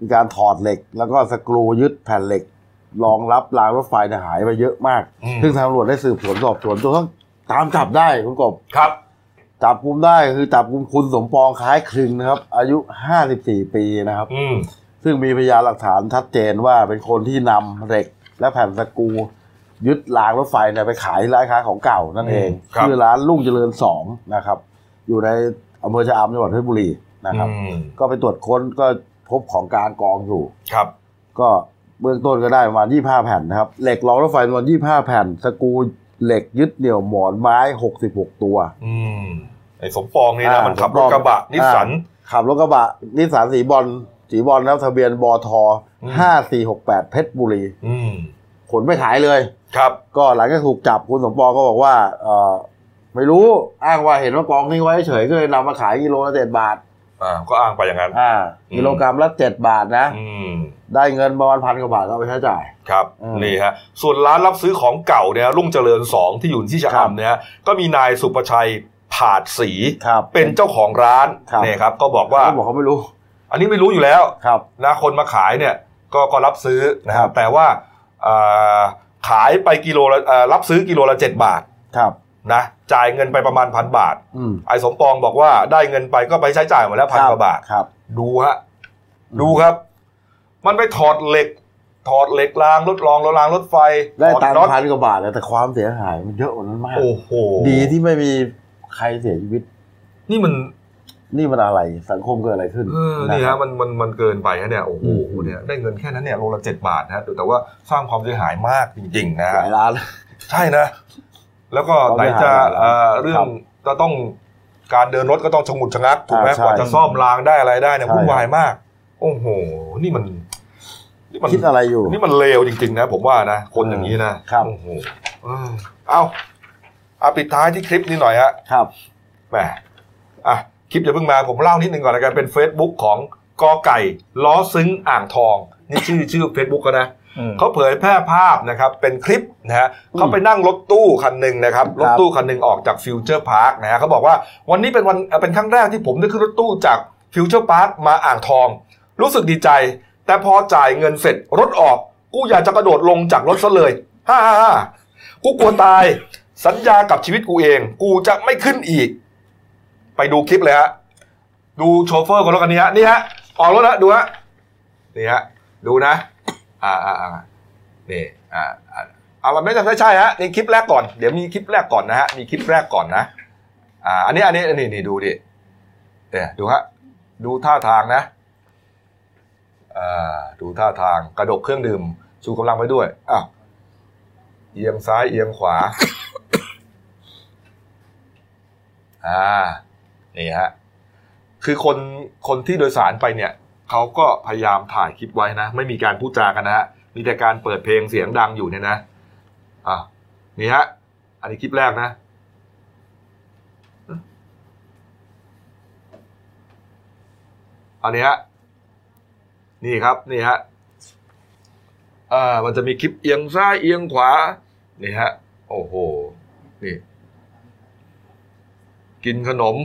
มีการถอดเหล็กแล้วก็สกรูยึดแผ่นเหล็กรองรับรางรถไฟเนี่ยหายไปเยอะมากซึ่งทางตำรวจได้สืบสวนสอบสวนจนต้องตามจับได้คุณกบครับจับกุมได้คือจับกุมคุณสมปองคล้ายคลึงนะครับอายุ54ปีนะครับซึ่งมีพยานหลักฐานชัดเจนว่าเป็นคนที่นำเหล็กและแผ่นสกรูยึดรางรถไฟเนี่ยไปขายที่ร้านค้าของเก่านั่นเองชื่อร้านรุ่งเจริญ2นะครับอยู่ในอำเภอชะอำจังหวัดเพชรบุรีนะครับก็ไปตรวจค้นก็ พบของการกองอยู่ครับก็เบื้องต้นก็ได้ประมาณ25แผ่นนะครับเหล็กรองรถไฟประมาณ25แผ่นสกรูเหล็กยึดเหนี่ยวหมอนไม้66ตัวไอ้สมปองนี่นะมันขับรถกระบะนิสสันขับรถกระบะนิสสันสีบอลนะครับทะเบียนบท5468เพชรบุรีขนไปขายเลยครับก็หลังจากถูกจับคุณสมปองก็บอกว่าไม่รู้อ้างว่าเห็นว่ากองนี้ไว้เฉยก็เลยนำมาขายกิโลละ7บาทก็อ้างไปอย่างนั้นกิโลกรัมละ7บาทนะได้เงินประมาณ 1,000 กว่าบาทก็ไปใช้จ่ายครับนี่ฮะส่วนร้านรับซื้อของเก่าเนี่ยรุ่งเจริญ2ที่อยู่ที่ชะอำเนี่ยก็มีนายสุประชัยผาดศรีเป็นเจ้าของร้านเนี่ยครับก็บอกว่าเขาไม่รู้อันนี้ไม่รู้อยู่แล้วนะคนมาขายเนี่ยก็รับซื้อนะครับแต่ว่าขายไปกิโลรับซื้อกิโลละ7บาทนะจ่ายเงินไปประมาณ 1,000 บาทไอ้สมปองบอกว่าได้เงินไปก็ไปใช้จ่ายหมดแล้ว 1,000 กว่าบาทดูครับมันไปถอดเหล็กรางรถรางรถไฟได้ตังค์ 1,000 กว่าบาทแต่ความเสียหายมันเยอะกว่านั้นมากโอ้โหดีที่ไม่มีใครเสียชีวิตนี่มันอะไรสังคมเกิดอะไรขึ้นนี่ฮะมันเกินไปฮะเนี่ยโอ้โหเนี่ยได้เงินแค่นั้นเนี่ยโลละ7บาทนะแต่ว่าสร้างความเสียหายมากจริงๆนะหลายล้านใช่นะแล้วก็ไหนจะเรื่องจะต้องการเดินรถก็ต้องชงุดชะงักถูกไหมกว่าจะซ่อมรางได้อะไรได้เนี่ยวุ่นวายมากโอ้โหนี่มันคิดอะไรอยู่นี่มันเลวจริงๆนะผมว่านะคนอย่างนี้นะครับโอ้โหเอาปิดท้ายที่คลิปนี้หน่อยฮะครับแหมคลิปอย่าเพิ่งมาผมเล่านิดนึงก่อนละกันเป็น Facebook ของกอไก่ล้อซึ้งอ่างทองนี่ชื่อ Facebook ก็นะเขาเผยแพร่ภาพนะครับเป็นคลิปนะฮะเขาไปนั่งรถตู้คันหนึ่งนะครับรถตู้คันหนึ่งออกจากฟิวเจอร์พาร์คนะฮะเขาบอกว่าวันนี้เป็นครั้งแรกที่ผมได้ขึ้นรถตู้จากฟิวเจอร์พาร์คมาอ่างทองรู้สึกดีใจแต่พอจ่ายเงินเสร็จรถออกกูอยากจะกระโดดลงจากรถซะเลยฮ่าฮ่ากูกลัวตายสัญญากับชีวิตกูเองกูจะไม่ขึ้นอีกไปดูคลิปเลยฮะดูโชเฟอร์ของรถคันนี้ฮะนี่ฮะออกรถแล้วดูฮะนี่ฮะดูนะนี่มันไม่ใช่ฮะนี่คลิปแรกก่อนเดี๋ยวมีคลิปแรกก่อนนะฮะมีคลิปแรกก่อนนะอันนี้นี่ดูดิเนี่ยดูฮะดูท่าทางนะดูท่าทางกระดกเครื่องดื่มชูกำลังไปด้วยเอียงซ้ายเอียงขวานี่ฮะคือคนที่โดยสารไปเนี่ยเขาก็พยายามถ่ายคลิปไว้นะไม่มีการพูดจากันนะฮะมีแต่การเปิดเพลงเสียงดังอยู่เนี่ยนะนี่ฮะอันนี้คลิปแรกนะอันนี้ฮะนี่ครับนี่ฮะมันจะมีคลิปเอียงซ้ายเอียงขวานี่ฮะโอ้โหนี่กินขนม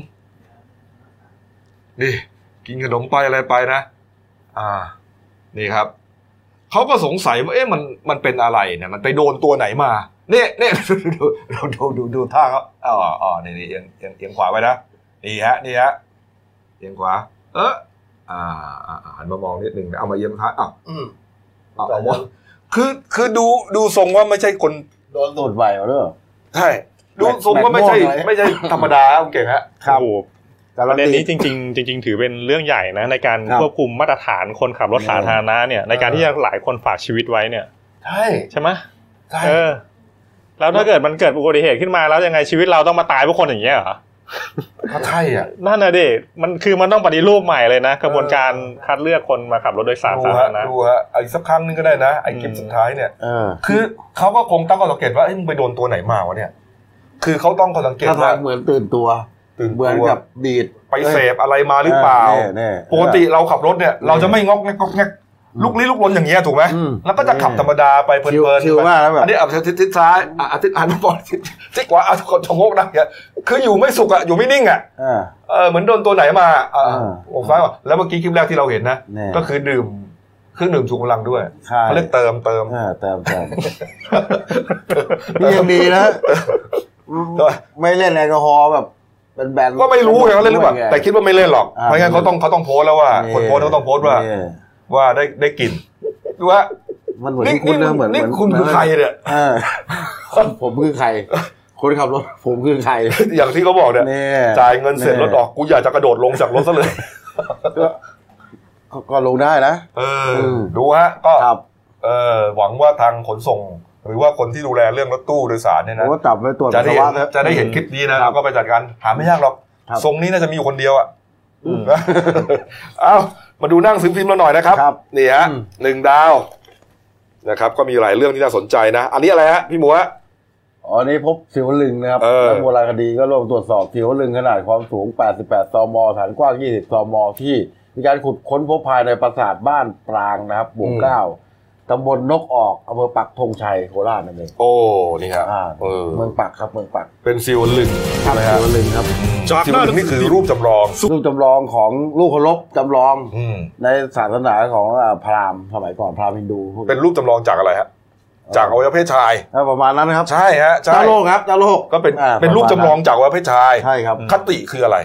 นี่กินขนมไปอะไรไปนะนี่ครับเขาก็สงสัยว่ามันเป็นอะไรเนี่ยมันไปโดนตัวไหนมาเนี่ยดูท่าเขานี่เอียงขวาไปนะนี่ฮะเอียงขวาหันมามองนิดนึงเอามาเอียงท้ายคือดูทรงว่าไม่ใช่คนโดนสูดใบเหรอใช่ดูทรงว่าไม่ใช่ธรรมดาเก่งฮะครับประเด็นนี้จริงถือเป็นเรื่องใหญ่นะในการควบคุมมาตรฐานคนขับรถสาธารณะเนี่ยในการที่จะหลายคนฝากชีวิตไว้เนี่ยใช่ไหมแล้วถ้าเกิดมันเกิดอุบัติเหตุขึ้นมาแล้วยังไงชีวิตเราต้องมาตายเพราะคนอย่างเงี้ยเหรอใช่อ่ะนั่นน่ะดิมันต้องปฏิรูปใหม่เลยนะกระบวนการคัดเลือกคนมาขับรถโดยสารสาธารณะดูฮะอีกสักครั้งนึงก็ได้นะไอ้คลิปสุดท้ายเนี่ยคือเขาก็คงตั้งข้อสังเกตว่ามึงไปโดนตัวไหนมาวะเนี่ยคือเขาต้องสังเกตว่าเหมือนตื่นตัวกับดีดไปเสพอะไรมาหรือเปล่าปกติเราขับรถเนี่ยเราจะไม่งอกแงกลุกลี้ลุกลนอย่างเงี้ยถูกไหมแล้วก็จะขับธรรมดาไปเพลินๆอันนี้ทิศซ้ายทิศหันบอลทิศขวาชงโงกนะเนี่ยคืออยู่ไม่สุกอะอยู่ไม่นิ่งอะเหมือนโดนตัวไหนมาโอ้ยแล้วเมื่อกี้คลิปแรกที่เราเห็นนะก็คือดื่มเครื่องดื่มชูกำลังด้วยเขาเรียกเติมนี่ยังดีนะไม่เล่นแอลกอฮอล์แบบก็ไม่รู้เขาเล่นหรือเปล่าแต่คิดว่าไม่เล่นหรอกเพราะงั้นเขาต้องโพสแล้วว่าคนโพสเขาต้องโพสว่าได้กลิ่นดูว่ามันเหมือนนี่คุณคือใครเนี่ยผมคือใครคนขับรถผมคือใครอย่างที่เขาบอกเนี่ยจ่ายเงินเสร็จรถออกกูอยากจะกระโดดลงจากรถซะเลย ก็ลงได้นะดูฮะก็หวังว่าทางขนส่งหรือว่าคนที่ดูแลเรื่องรถตู้โดยสารเนี่ยนะจะได้เห็นคลิปนี้นะเราก็ไปจัดการหาไม่ยากหรอกทรงนี้น่าจะมีอยู่คนเดียวอ่ะเอามาดูนั่งซื้อพิมพ์เราหน่อยนะครับนี่ฮะหนึ่งดาวนะครับก็มีหลายเรื่องที่น่าสนใจนะอันนี้อะไรฮะพี่หมูฮะอ๋อนี่พบเสียวลึงนะครับนักโบราณคดีก็ลงตรวจสอบเสียวลึงขนาดความสูง88ซมฐานกว้าง20ซมที่มีการขุดค้นพบภายในปราสาทบ้านปรางนะครับหมู่ 9 ตำบลนกออกอำเภอปักธงชัยโคราชนั่นเองโอ้นี่ครับเมืองปักครับเมืองปักเป็นเสียวลึงครับเสียวลึงครับเสียวลึงนี่คือรูปจำลองของรูปเคารพจำลองในศาสนาของพราหมณ์สมัยก่อนพราหมณ์ฮินดูเป็นรูปจำลองจากอะไรฮะจากอวัยวะเพศชายประมาณนั้นนะครับใช่ฮะใช่โลกครับโลกก็เป็นรูปจำลองจากอวัยวะเพศชายใช่ครับคติคืออะไร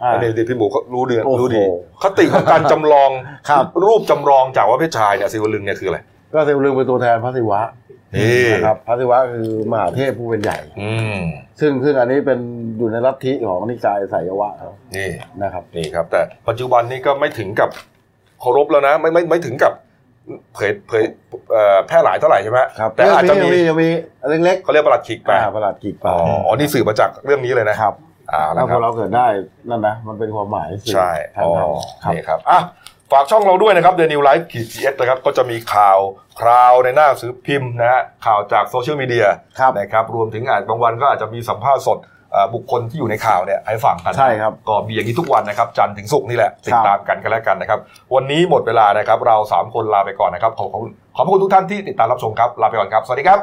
เนี่ยพี่หมูรู้ดีคติของการจำลองรูปจำลองจากอวัยวะเพศชายเนี่ยศิวลึงเนี่ยคืออะไรก็ศิวลึงเป็นตัวแทนพระศิวะนี่ครับพระศิวะคือมหาเทพผู้เป็นใหญ่ซึ่งอันนี้เป็นอยู่ในลัทธิของนิกายไสยวะนี่นะครับนี่ครับแต่ปัจจุบันนี้ก็ไม่ถึงกับเคารพแล้วนะไม่ถึงกับเผยแพร่หลายเท่าไหร่ใช่ไหมแต่อาจจะมีเล็กๆเขาเรียกประหลัดขิกไปประหลัดขิกไปอ๋อนี่สื่อมาจากเรื่องนี้เลยนะครับแล้วพอเราเกิดได้นั่นนะมันเป็นความหมายใช่อ๋อนี่ครับอ่ะฝากช่องเราด้วยนะครับ The New Life GS นะครับก็จะมีข่าวคราวในหน้าสื่อพิมพ์นะฮะข่าวจากโซเชียลมีเดียนะครับรวมถึงอาจบางวันก็อาจจะมีสัมภาษณ์สดบุคคลที่อยู่ในข่าวเนี่ยให้ฟังกันใช่ครับก็มีอย่างนี้ทุกวันนะครับจันทร์ถึงศุกร์นี่แหละติดตามกันกันแล้วกันนะครับวันนี้หมดเวลานะครับเรา3คนลาไปก่อนนะครับขอบคุณทุกท่านที่ติดตามรับชมครับลาไปก่อนครับสวัสดีครับ